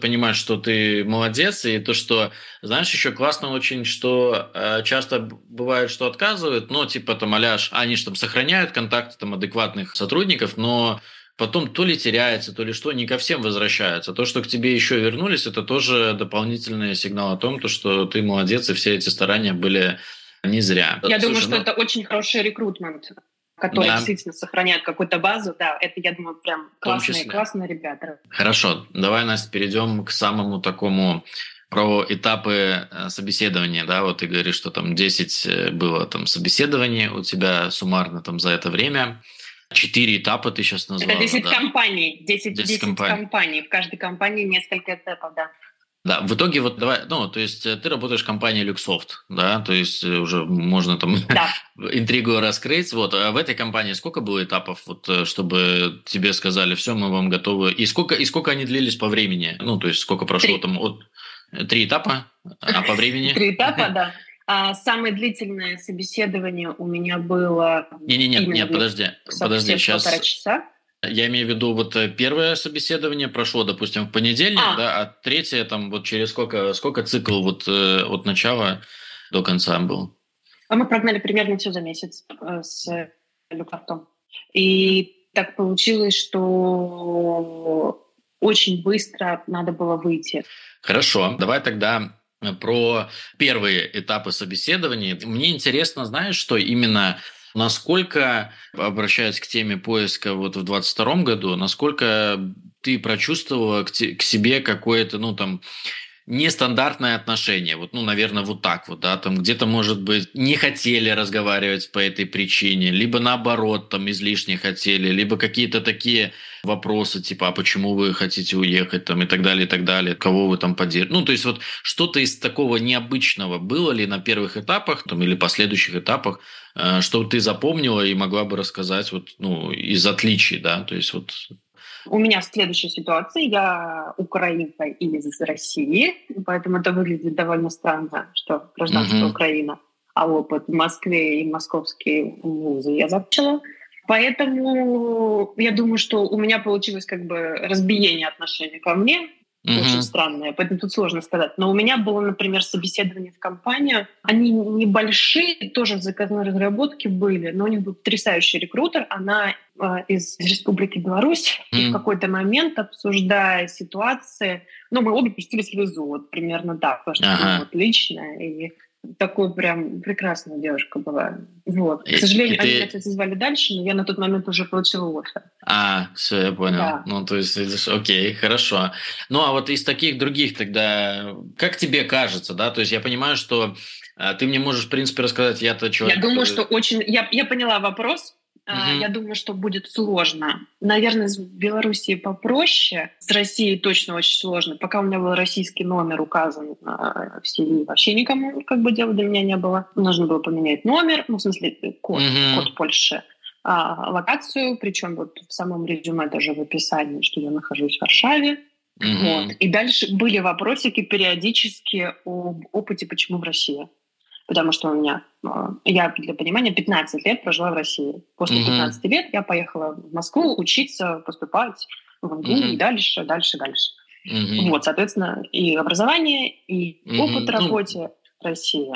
понимать, что ты молодец, и то, что, знаешь, еще классно очень, что часто бывает, что отказывают, но типа там аляж, они же там сохраняют контакты там адекватных сотрудников, но потом то ли теряется, то ли что, не ко всем возвращаются. То, что к тебе еще вернулись, это тоже дополнительный сигнал о том, то, что ты молодец, и все эти старания были... Не зря. Я Слушай, думаю, что ну... это очень хороший рекрутмент, который да. действительно сохраняет какую-то базу. Да, это, я думаю, прям классные, классные ребята. Хорошо, давай, Настя, перейдем к самому такому про этапы собеседования. Да, вот ты говоришь, что там десять было там собеседований у тебя суммарно там за это время. Четыре этапа ты сейчас назвала. Это десять да? компаний. десять, десять, десять компаний. компаний. В каждой компании несколько этапов, да. Да, в итоге вот давай, ну, то есть ты работаешь в компании Luxoft, да, то есть уже можно там да. интригу раскрыть, вот, а в этой компании сколько было этапов, вот, чтобы тебе сказали, все, мы вам готовы, и сколько, и сколько они длились по времени, ну, то есть сколько прошло три. Там от три этапа, а по времени? Три этапа, да. А самое длительное собеседование у меня было... Не-не-не, нет, подожди, подожди, сейчас... Полтора часа. Я имею в виду, вот первое собеседование прошло, допустим, в понедельник, а, да, а третье там вот через сколько, сколько цикл вот э, от начала до конца был? А мы прогнали примерно все за месяц э, с Люкартом. И так получилось, что очень быстро надо было выйти. Хорошо, давай тогда... про первые этапы собеседования. Мне интересно, знаешь, что именно, насколько, обращаясь к теме поиска вот в двадцать втором году, насколько ты прочувствовала к, те, к себе какое-то, ну, там, нестандартное отношение. Вот, ну, наверное, вот так вот, да, там где-то, может быть, не хотели разговаривать по этой причине, либо наоборот, там, излишне хотели, либо какие-то такие... вопросы типа, а почему вы хотите уехать там и так далее, и так далее, кого вы там поддержите. Ну, то есть вот что-то из такого необычного было ли на первых этапах там, или последующих этапах, что ты запомнила и могла бы рассказать вот, ну, из отличий, да, то есть вот... У меня следующая ситуация. Я украинка из России, поэтому это выглядит довольно странно, что гражданство mm-hmm. Украина, а опыт в Москве и московские вузы я запчила. Поэтому я думаю, что у меня получилось как бы разбиение отношений ко мне. Mm-hmm. Очень странное, поэтому тут сложно сказать. Но у меня было, например, собеседование в компанию. Они небольшие, тоже в заказной разработке были, но у них был потрясающий рекрутер. Она э, из Республики Беларусь. Mm-hmm. И в какой-то момент, обсуждая ситуации, ну, мы обе пустились в лизу, вот примерно так, потому что uh-huh. ну, вот, лично, и... Такой прям прекрасная девушка была. Вот. И, К сожалению, ты... они меня, кстати, звали дальше, но я на тот момент уже получила оффер. А, все, я понял. Да. Ну, то есть, окей, хорошо. Ну, а вот из таких других тогда, как тебе кажется, да? То есть я понимаю, что ты мне можешь, в принципе, рассказать, я-то человек... Я думаю, который... что очень... Я, я поняла вопрос. Uh-huh. Я думаю, что будет сложно. Наверное, с Белоруссией попроще, с Россией точно очень сложно. Пока у меня был российский номер указан в си ви, вообще никому как бы дела для меня не было. Нужно было поменять номер, ну, в смысле, код, uh-huh. код Польши, а, локацию, причем вот в самом резюме даже в описании, что я нахожусь в Варшаве. Uh-huh. Вот. И дальше были вопросики периодически об опыте, почему в России. потому что у меня, я, для понимания, пятнадцать лет прожила в России. После пятнадцати лет я поехала в Москву учиться, поступать в МГУ и дальше, дальше, дальше. Вот, соответственно, и образование, и опыт в работе в России.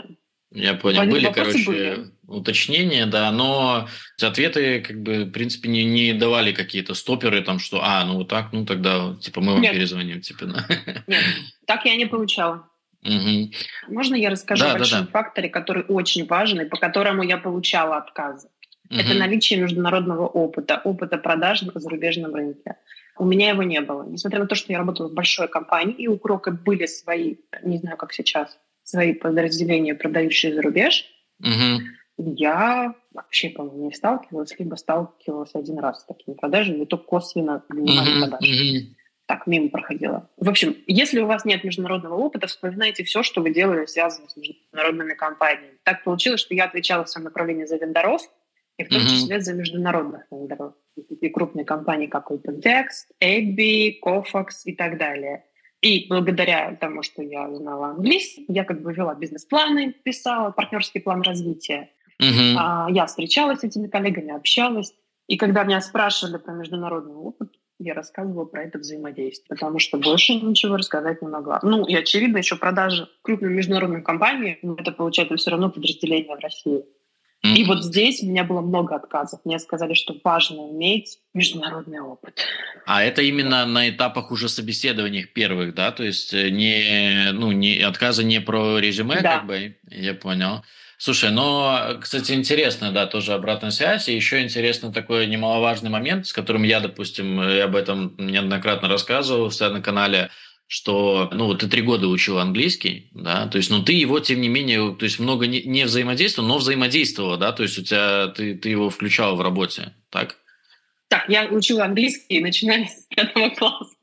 Я понял, были, короче, были. уточнения, да, но ответы, как бы, в принципе, не, не давали какие-то стоперы, там, что, а, ну, вот так, ну, тогда, типа, мы вам Нет. перезвоним, типа, да. Нет, так я не получала. Угу. Можно я расскажу да, о большом да, да. факторе, который очень важен и по которому я получала отказы? Угу. Это наличие международного опыта, опыта продаж на зарубежном рынке. У меня его не было. Несмотря на то, что я работала в большой компании, и у Крока были свои, не знаю, как сейчас, свои подразделения, продающие за рубеж, угу. я вообще, по-моему, не сталкивалась, либо сталкивалась один раз с такими продажами, и то косвенно принимали угу. продажи. Угу. Так, мимо проходила. В общем, если у вас нет международного опыта, вспоминайте все, что вы делали, связанное с международными компаниями. Так получилось, что я отвечала в своем направлении за вендоров, и в том числе за международных вендоров. И такие крупные компании, как OpenText, эй би, Cofox и так далее. И благодаря тому, что я знала английский, я как бы вела бизнес-планы, писала партнерский план развития. Uh-huh. А, я встречалась с этими коллегами, общалась. И когда меня спрашивали про международный опыт, я рассказывала про это взаимодействие, потому что больше ничего рассказать не могла. Ну и, очевидно, еще продажи крупным международным компаниям, это получается все равно подразделение в России. Uh-huh. И вот здесь у меня было много отказов. Мне сказали, что важно иметь международный опыт. А это именно на этапах уже собеседований первых, да? То есть не, ну, не, отказы не про резюме, да. как бы, я понял. Слушай, но, кстати, интересно, да, тоже обратная связь. И еще интересно такой немаловажный момент, с которым я, допустим, я об этом неоднократно рассказывал у себя на канале, что, ну, ты три года учил английский, да, то есть, ну, ты его, тем не менее, то есть, много не, не взаимодействовал, но взаимодействовал, да, то есть, у тебя, ты, ты его включал в работе, так? Так, я учила английский, начиная с пятого класса,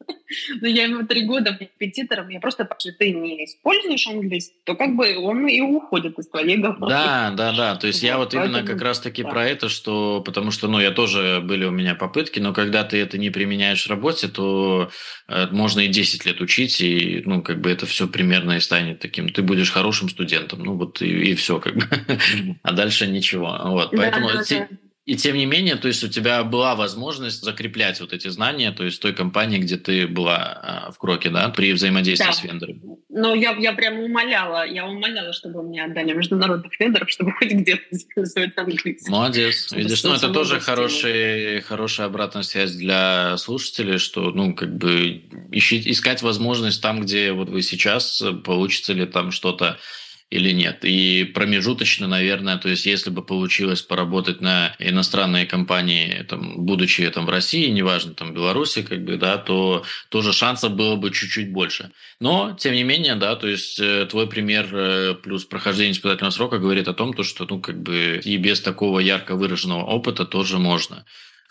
но я ему три года репетитором, я просто, если ты не используешь английский, то как бы он и уходит из твоей головы. Да, да, да, то есть, вот, я вот поэтому... именно как раз-таки да. про это, что, потому что, ну, я тоже, были у меня попытки, но когда ты это не применяешь в работе, то э, можно и десять лет учить, и, ну, как бы это все примерно и станет таким, ты будешь хорошим студентом, ну, вот и, и все, как бы, а дальше ничего, вот, поэтому... Да, да, да. И тем не менее, то есть у тебя была возможность закреплять вот эти знания, то есть в той компании, где ты была в Кроке, да, при взаимодействии да. с вендорами. Ну, я, я прям умоляла, я умоляла, чтобы мне отдали международных вендоров, чтобы хоть где-то использовать английский. Молодец. Чтобы видишь, ну, это тоже хороший, хорошая обратная связь для слушателей, что, ну, как бы ищи, искать возможность там, где вот вы сейчас, получится ли там что-то или нет. И промежуточно, наверное, то есть если бы получилось поработать на иностранные компании, там, будучи там в России, неважно, там, в Беларуси, как бы, да, то тоже шансов было бы чуть-чуть больше. Но, тем не менее, да, то есть твой пример плюс прохождение испытательного срока говорит о том, что, ну, как бы и без такого ярко выраженного опыта тоже можно.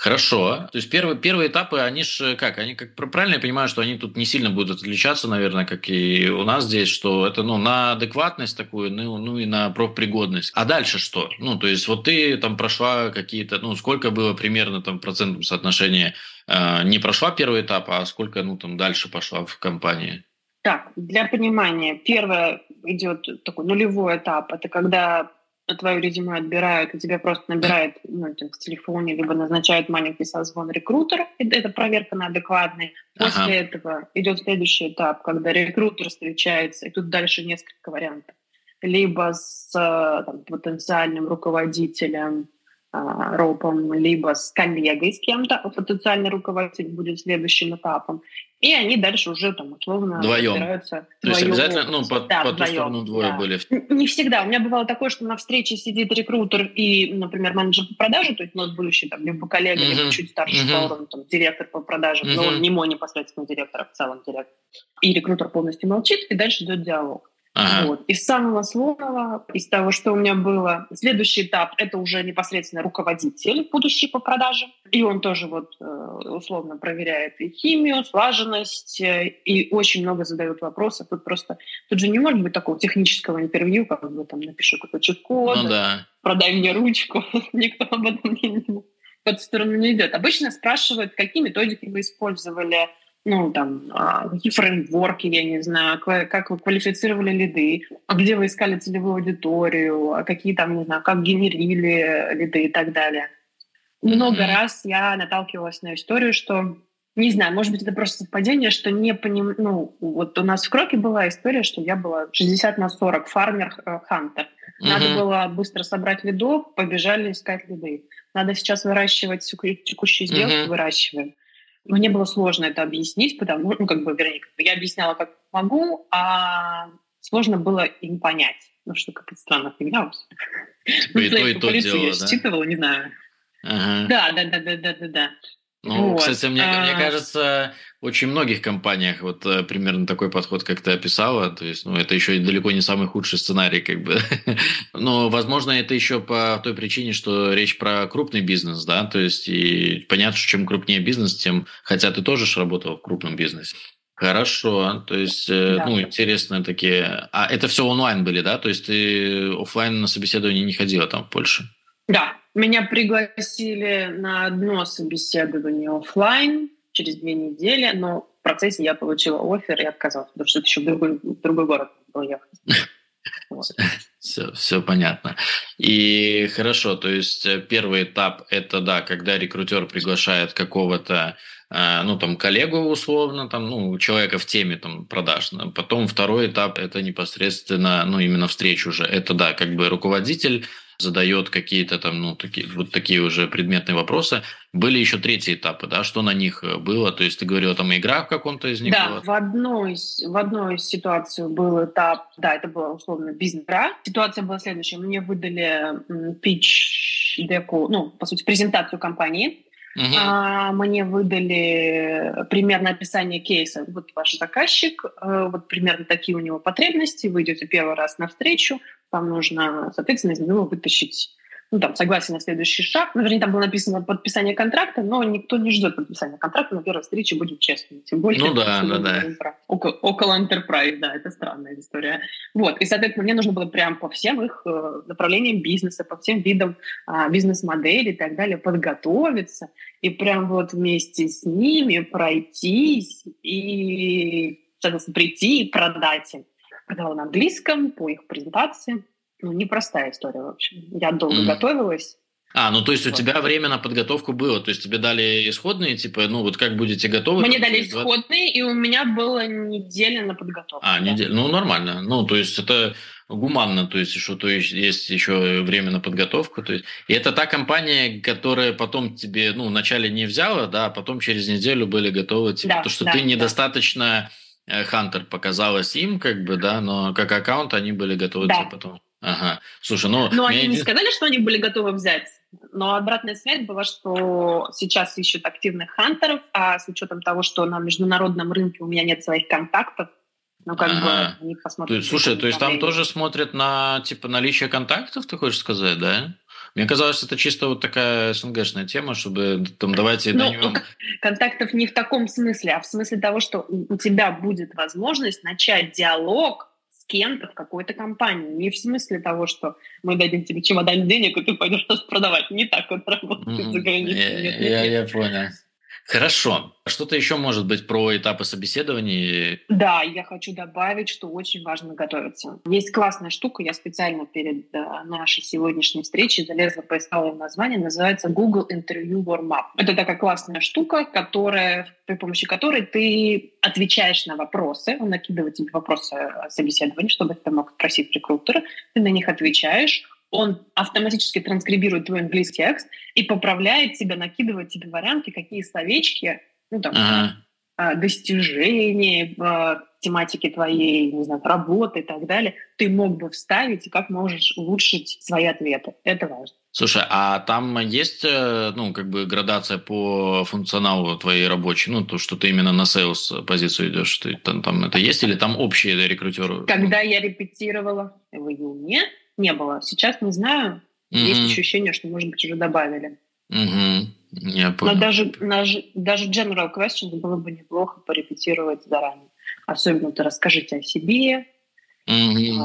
Хорошо. То есть первые, первые этапы, они же как? Они как правильно я понимаю, что они тут не сильно будут отличаться, наверное, как и у нас здесь, что это, ну, на адекватность такую, ну, ну и на профпригодность. А дальше что? Ну, то есть вот ты там прошла какие-то, ну, сколько было примерно там в процентном соотношении э, не прошла первый этап, а сколько, ну, там дальше пошла в компании? Так, для понимания, первое идет такой нулевой этап, это когда... твое резюме отбирают, и тебя просто набирают, ну, в телефоне, либо назначают маленький созвон рекрутера. Это проверка на адекватность. После ага. этого идет следующий этап, когда рекрутер встречается, и тут дальше несколько вариантов. Либо с там, потенциальным руководителем, а, ропом, либо с коллегой, с кем-то, а потенциальный руководитель будет следующим этапом. И они дальше уже там условно разбираются. То есть обязательно, ну, по, да, по ту сторону двое да. были. Не всегда. У меня бывало такое, что на встрече сидит рекрутер и, например, менеджер по продаже, то есть у нас будущий там либо коллега, uh-huh. либо чуть старше uh-huh. по уровню, там, директор по продажам, uh-huh. но он не мой непосредственно директор, а в целом директор. И рекрутер полностью молчит, и дальше идет диалог. Ага. Вот. Из самого сложного, из того, что у меня было, следующий этап — это уже непосредственно руководитель, будущий по продажам, и он тоже вот условно проверяет и химию, слаженность, и очень много задает вопросов. Тут просто тут же не может быть такого технического интервью, как бы там напишу кусочек кода, ну, да. продай мне ручку, никто об этом не в эту сторону не идет. Обычно спрашивают, какие методики вы использовали. ну, там, какие фреймворки, я не знаю, как вы квалифицировали лиды, а где вы искали целевую аудиторию, а какие там, не знаю, как генерили лиды и так далее. Много mm-hmm. раз я наталкивалась на историю, что, не знаю, может быть, это просто совпадение, что не понимаю, ну, вот у нас в Кроке была история, что я была шестьдесят на сорок, фармер-хантер. Надо mm-hmm. было быстро собрать лидов, побежали искать лиды. Надо сейчас выращивать текущие сделки, mm-hmm. выращиваем. Мне было сложно это объяснить, потому ну, как бы, вернее, я объясняла, как могу, а сложно было им понять. Ну, что какая-то странная фигня. Ну, и то я считывала, не знаю. Ага. Да, да, да, да, да, да, да. Ну, вот. Кстати, мне, а... мне кажется, в очень многих компаниях вот примерно такой подход, как ты описала. То есть, ну, это еще далеко не самый худший сценарий, как бы. Но, возможно, это еще по той причине, что речь про крупный бизнес, да. То есть, и понятно, что чем крупнее бизнес, тем. Хотя ты тоже работала в крупном бизнесе. Хорошо, то есть, да. ну, интересные такие. А это все онлайн были, да? То есть, ты офлайн на собеседование не ходила там в Польше? Да. Меня пригласили на одно собеседование офлайн через две недели, но в процессе я получила оффер и отказалась, потому что это еще в другой, в другой город был ехать. Вот. Все, все понятно. И хорошо, то есть первый этап – это, да, когда рекрутер приглашает какого-то, ну, там, коллегу условно, там, ну, человека в теме, там, продаж. Потом второй этап – это непосредственно, ну, именно встреча уже. Это, да, как бы руководитель задает какие-то там, ну, такие, вот такие уже предметные вопросы. Были еще третьи этапы, да, что на них было? То есть ты говорила, там игра в каком-то из них да, была? Да, в одной, в одной ситуации был этап, да, это была условно бизнес-игра. Ситуация была следующая. Мне выдали питч-деку, ну, по сути, презентацию компании. Uh-huh. А, мне выдали примерное описание кейса. Вот ваш заказчик, вот примерно такие у него потребности. Вы идете первый раз навстречу, вам нужно, соответственно, из него вытащить, ну, там, согласие на следующий шаг. Ну, вернее, там было написано подписание контракта, но никто не ждет подписания контракта, на первой встрече будем честными. Тем более, ну, да, да, да. Около, около Enterprise, да, это странная история. Вот, и, соответственно, мне нужно было прям по всем их направлениям бизнеса, по всем видам а, бизнес-модели и так далее подготовиться, и прям вот вместе с ними пройтись и, соответственно, прийти и продать им. Продавала на английском, по их презентации. Ну, непростая история, в общем. Я долго mm. готовилась. А, ну, то есть вот. У тебя время на подготовку было? То есть тебе дали исходные, типа, ну, вот как будете готовы? Мне дали исходные, и у меня была неделя на подготовку. А, да. неделя. Ну, нормально. Ну, то есть это гуманно, то есть что то есть, есть еще время на подготовку. То есть. И это та компания, которая потом тебе, ну, вначале не взяла, да, а потом через неделю были готовы. Типа, да, то, что да, ты недостаточно... Да. Хантер показалось им, как бы, да, но как аккаунт они были готовы да. потом. Ага. Слушай, ну... Ну, они не иди... сказали, что они были готовы взять, но обратная связь была, что сейчас ищут активных хантеров, а с учетом того, что на международном рынке у меня нет своих контактов, ну, как ага. бы, они посмотрят... То есть, слушай, то есть там тоже смотрят на, типа, наличие контактов, ты хочешь сказать, да? Мне казалось, что это чисто вот такая эс эн гэ-шная тема, чтобы там давайте... Ну, нем... контактов не в таком смысле, а в смысле того, что у тебя будет возможность начать диалог с кем-то в какой-то компании. Не в смысле того, что мы дадим тебе чемодан денег, и ты пойдешь нас продавать. Не так вот работает mm-hmm. за границей. Я, нет, я, нет. я понял. Хорошо. Что-то еще может быть про этапы собеседований? Да, я хочу добавить, что очень важно готовиться. Есть классная штука, я специально перед нашей сегодняшней встречей залезла, поискала название, называется Google Interview Warmup. Это такая классная штука, которая, при помощи которой ты отвечаешь на вопросы, он накидывает тебе вопросы о собеседовании, чтобы ты мог спросить рекрутера, ты на них отвечаешь, он автоматически транскрибирует твой английский текст и поправляет тебя, накидывает тебе варианты, какие словечки, ну там, ага. достижения, тематики твоей, не знаю, работы и так далее, ты мог бы вставить и как можешь улучшить свои ответы. Это важно. Слушай, а там есть, ну, как бы градация по функционалу твоей рабочей? Ну, то, что ты именно на сейлс-позицию идешь, ты, там, там это есть или там общие рекрутеры? Когда я репетировала в июне, не было. Сейчас не знаю. Mm-hmm. Есть ощущение, что, может быть, уже добавили. Mm-hmm. Я понял. Но даже, даже general questions было бы неплохо порепетировать заранее. Особенно ты расскажите о себе mm-hmm.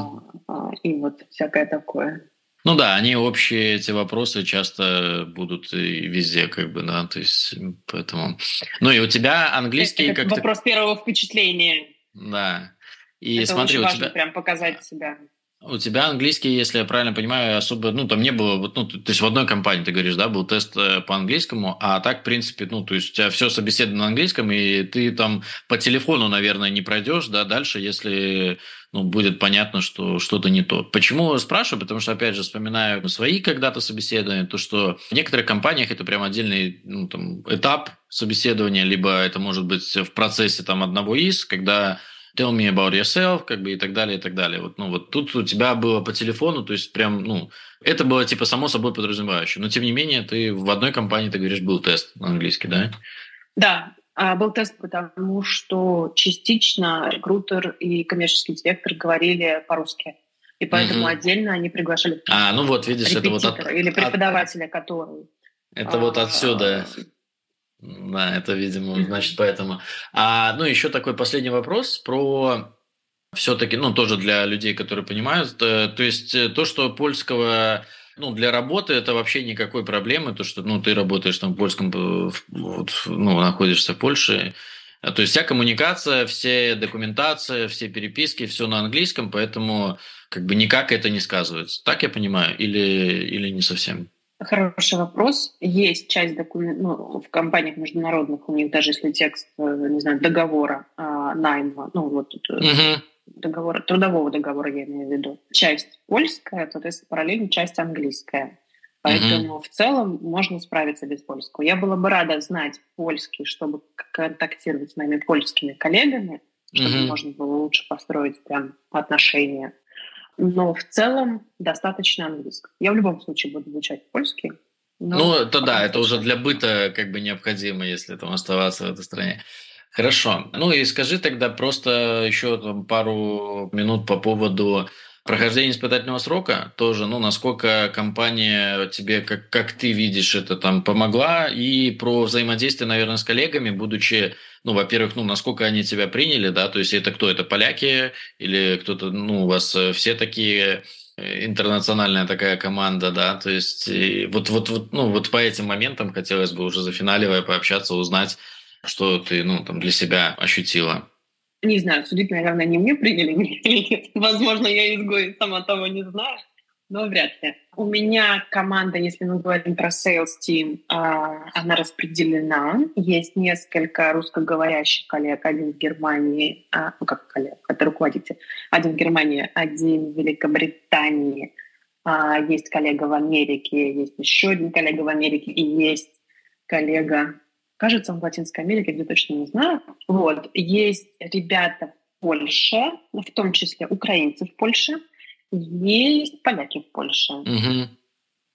а, а, и вот всякое такое. Ну да, они общие, эти вопросы часто будут и везде, как бы, да, то есть, поэтому... Ну и у тебя английский... Это как как вопрос ты... первого впечатления. Да. И это смотри, очень важно, у тебя... прям показать себя. У тебя английский, если я правильно понимаю, особо, ну, там не было, вот, ну, то есть в одной компании, ты говоришь, да, был тест по английскому, а так, в принципе, ну, то есть у тебя все собеседование на английском, и ты там по телефону, наверное, не пройдешь, да, дальше, если, ну, будет понятно, что что-то не то. Почему спрашиваю? Потому что, опять же, вспоминаю свои когда-то собеседования, то, что в некоторых компаниях это прям отдельный, ну, там, этап собеседования, либо это может быть в процессе, там, одного из, когда... Tell me about yourself, как бы, и так далее, и так далее. Вот, ну, вот тут у тебя было по телефону, то есть прям, ну, это было типа само собой подразумевающе. Но, тем не менее, ты в одной компании, ты говоришь, был тест на английский, да? Да, был тест, потому что частично рекрутер и коммерческий директор говорили по-русски. И поэтому mm-hmm. отдельно они приглашали а, ну вот, видишь, это вот от, или преподавателя, от... который... Это а, вот отсюда... Да, это, видимо, значит, поэтому. А, ну, еще такой последний вопрос про все-таки, ну, тоже для людей, которые понимают, то, то есть то, что польского, ну, для работы это вообще никакой проблемы, то, что, ну, ты работаешь там в польском, вот, ну, находишься в Польше, то есть вся коммуникация, все документация, все переписки, все на английском, поэтому как бы никак это не сказывается. Так я понимаю, или, или не совсем? Хороший вопрос. Есть часть документов, ну, в компаниях международных у них даже если текст, не знаю, договора а, найма, ну вот uh-huh. договора, трудового договора я имею в виду. Часть польская, то есть параллельно часть английская. Поэтому uh-huh. в целом можно справиться без польского. Я была бы рада знать польский, чтобы контактировать с моими польскими коллегами, чтобы uh-huh. можно было лучше построить прям отношения. Но в целом достаточно английского. Я в любом случае буду изучать польский. Ну, это да, это уже для быта как бы необходимо, если там оставаться в этой стране. Хорошо. Ну и скажи тогда просто еще там, пару минут по поводу прохождения испытательного срока. Тоже, ну, насколько компания тебе, как, как ты видишь, это там помогла. И про взаимодействие, наверное, с коллегами, будучи... Ну, во-первых, ну, насколько они тебя приняли, да, то есть это кто, это поляки или кто-то, ну, у вас все такие, интернациональная такая команда, да, то есть вот, вот, вот, ну, вот по этим моментам хотелось бы уже зафиналивая пообщаться, узнать, что ты, ну, там, для себя ощутила. Не знаю, судить, наверное, не мне приняли меня или нет, возможно, я изгой, сама того не знаю, но вряд ли. У меня команда, если мы говорим про sales team, она распределена. Есть несколько русскоговорящих коллег, один в Германии, ну как коллег, это руководитель, один в Германии, один в Великобритании, есть коллега в Америке, есть еще один коллега в Америке и есть коллега, кажется, он в Латинской Америке, где точно не знаю. Вот. Есть ребята в Польше, в том числе украинцы в Польше, есть поляки в Польше. Uh-huh.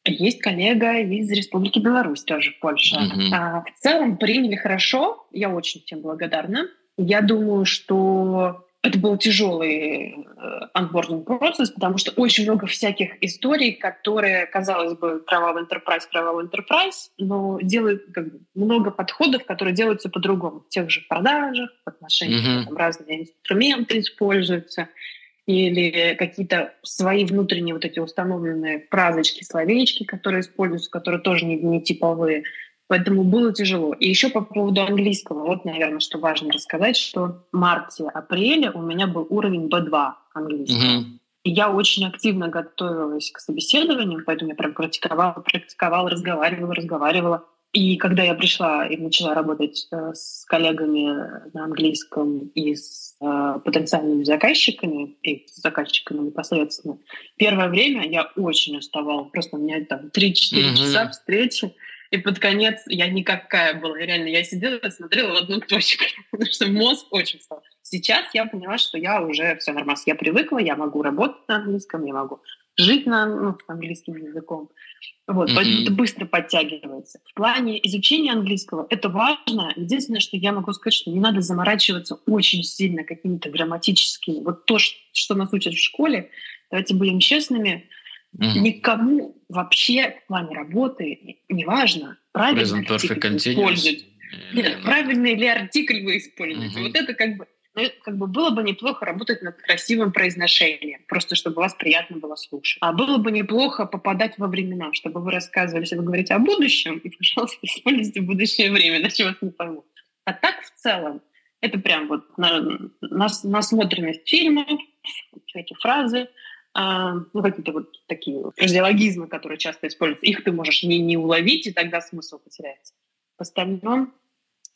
Есть коллега из Республики Беларусь тоже в Польше. Uh-huh. А, в целом приняли хорошо. Я очень всем благодарна. Я думаю, что это был тяжелый анбординг-процесс, потому что очень много всяких историй, которые, казалось бы, кровавый enterprise, кровавый enterprise, но делают как бы, много подходов, которые делаются по-другому. В тех же продажах, в отношениях uh-huh. там, разные инструменты используются. Или какие-то свои внутренние вот эти установленные фразочки, словечки, которые используются, которые тоже не, не типовые. Поэтому было тяжело. И еще по поводу английского. Вот, наверное, что важно рассказать, что в марте-апреле у меня был уровень би два английского. Mm-hmm. И я очень активно готовилась к собеседованию, поэтому я прям практиковала, практиковала, разговаривала, разговаривала. И когда я пришла и начала работать с коллегами на английском и с потенциальными заказчиками, и с заказчиками непосредственно, первое время я очень уставала. Просто у меня там три-четыре mm-hmm. часа встречи, и под конец я никакая была. И реально, я сидела и смотрела в одну точку, потому что мозг очень устал. Сейчас я поняла, что я уже все нормально. Я привыкла, я могу работать на английском, я могу жить на ну, английским языком. Вот, mm-hmm. поэтому это быстро подтягивается. В плане изучения английского это важно. Единственное, что я могу сказать, что не надо заморачиваться очень сильно какими-то грамматическими. Вот то, что нас учат в школе, давайте будем честными, mm-hmm. никому вообще в плане работы не важно, правильно ли артикль вы используете. Нет, правильный ли артикль вы используете. Mm-hmm. Вот это как бы Но как бы было бы неплохо работать над красивым произношением, просто чтобы вас приятно было слушать. А было бы неплохо попадать во времена, чтобы вы рассказывали, если вы говорите о будущем, и, пожалуйста, используйте будущее время, иначе вас не поймут. А так в целом это прям вот насмотренность фильмов, эти фразы, ну, какие-то вот такие фразеологизмы, которые часто используются, их ты можешь не, не уловить, и тогда смысл потеряется. В остальном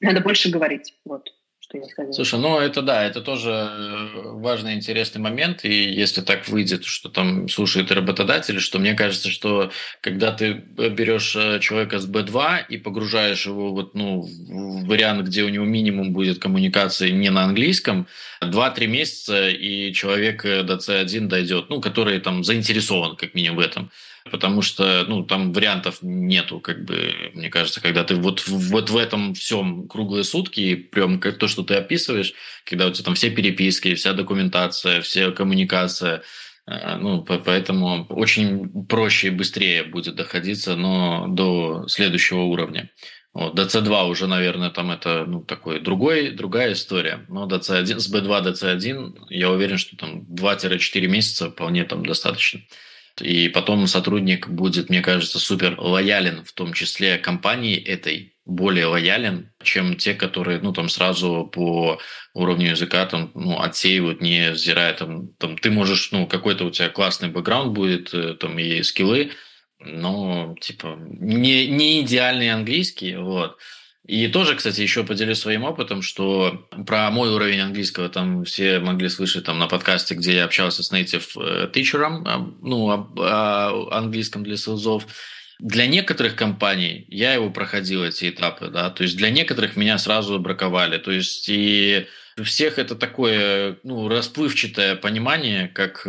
надо больше говорить, вот, что я сказала. Слушай, ну это да, это тоже важный, интересный момент, и если так выйдет, что там слушает работодатель, что мне кажется, что когда ты берешь человека с би два и погружаешь его вот, ну, в вариант, где у него минимум будет коммуникации не на английском, два-три месяца, и человек до си один дойдет, ну, который там заинтересован как минимум в этом. Потому что, ну, там вариантов нету, как бы, мне кажется, когда ты вот, вот в этом всем круглые сутки, прям как то, что ты описываешь, когда у тебя там все переписки, вся документация, вся коммуникация, ну, поэтому очень проще и быстрее будет доходиться, но до следующего уровня. Вот, до си два уже, наверное, там это, ну, такой другой, другая история. Но до си один, с би два до си один, я уверен, что там два-четыре месяца вполне там достаточно. И потом сотрудник будет, мне кажется, супер лоялен, в том числе компании этой, более лоялен, чем те, которые, ну, там сразу по уровню языка там, ну, отсеивают, не взирая там, там ты можешь, ну, какой-то у тебя классный бэкграунд будет, там и скиллы, но типа не, не идеальный английский, вот. И тоже, кстати, еще поделюсь своим опытом, что про мой уровень английского там все могли слышать там на подкасте, где я общался с native teacher, ну, о английском для сейлзов. Для некоторых компаний я его проходил, эти этапы, да, то есть для некоторых меня сразу браковали, то есть и у всех это такое, ну, расплывчатое понимание, как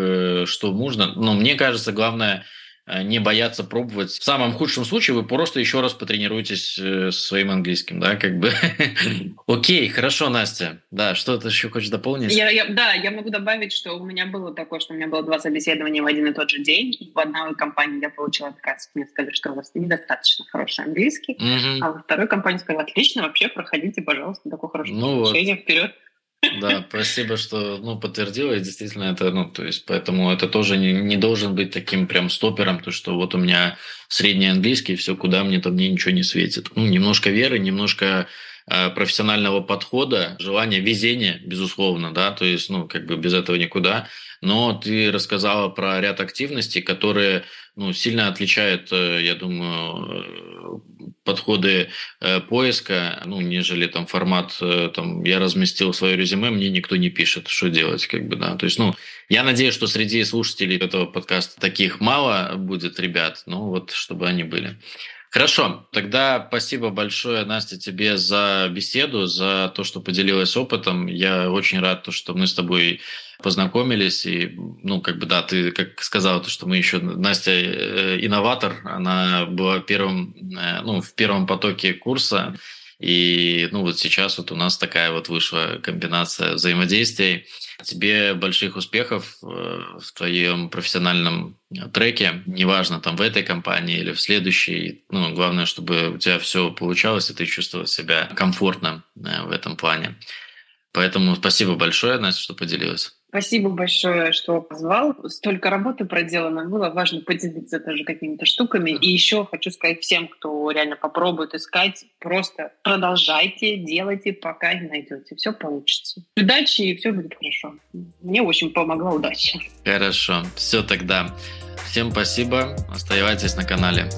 что можно, но мне кажется, главное – не бояться пробовать. В самом худшем случае вы просто еще раз потренируетесь со своим английским, да, как бы. Окей, хорошо, Настя. Да, что ты еще хочешь дополнить? Я, я, да, я могу добавить, что у меня было такое, что у меня было два собеседования в один и тот же день, и в одной компании я получила отказ. Мне сказали, что у вас недостаточно хороший английский, mm-hmm. а во второй компании сказали, отлично, вообще проходите, пожалуйста, такое хорошее ну решение, вот. Вперед. Да, спасибо, что, ну, подтвердила, и действительно это, ну, то есть, поэтому это тоже не, не должен быть таким прям стопером, то, что вот у меня средний английский, все, куда мне там, мне ничего не светит. Ну, немножко веры, немножко э, профессионального подхода, желания, везения, безусловно, да, то есть, ну, как бы без этого никуда. Но ты рассказала про ряд активностей, которые, ну, сильно отличают, я думаю, подходы поиска, ну, нежели там формат, там, я разместил свое резюме, мне никто не пишет, что делать, как бы, да. То есть, ну, я надеюсь, что среди слушателей этого подкаста таких мало будет ребят, ну, вот, чтобы они были. Хорошо, тогда спасибо большое, Настя, тебе за беседу, за то, что поделилась опытом. Я очень рад, что мы с тобой познакомились. И, ну, как бы, да, ты как сказала, то, что мы еще... Настя э, инноватор, она была первым, э, ну, в первом потоке курса. И, ну, вот сейчас вот у нас такая вот вышла комбинация взаимодействий. Тебе больших успехов в твоем профессиональном треке, неважно, там в этой компании или в следующей. Ну, главное, чтобы у тебя все получалось, и ты чувствовал себя комфортно в этом плане. Поэтому спасибо большое, Настя, что поделилась. Спасибо большое, что позвал. Столько работы проделано было, важно поделиться тоже какими-то штуками. И еще хочу сказать всем, кто реально попробует искать, просто продолжайте, делайте, пока не найдете. Все получится. Удачи, и все будет хорошо. Мне очень помогла удача. Хорошо. Все тогда. Всем спасибо. Оставайтесь на канале.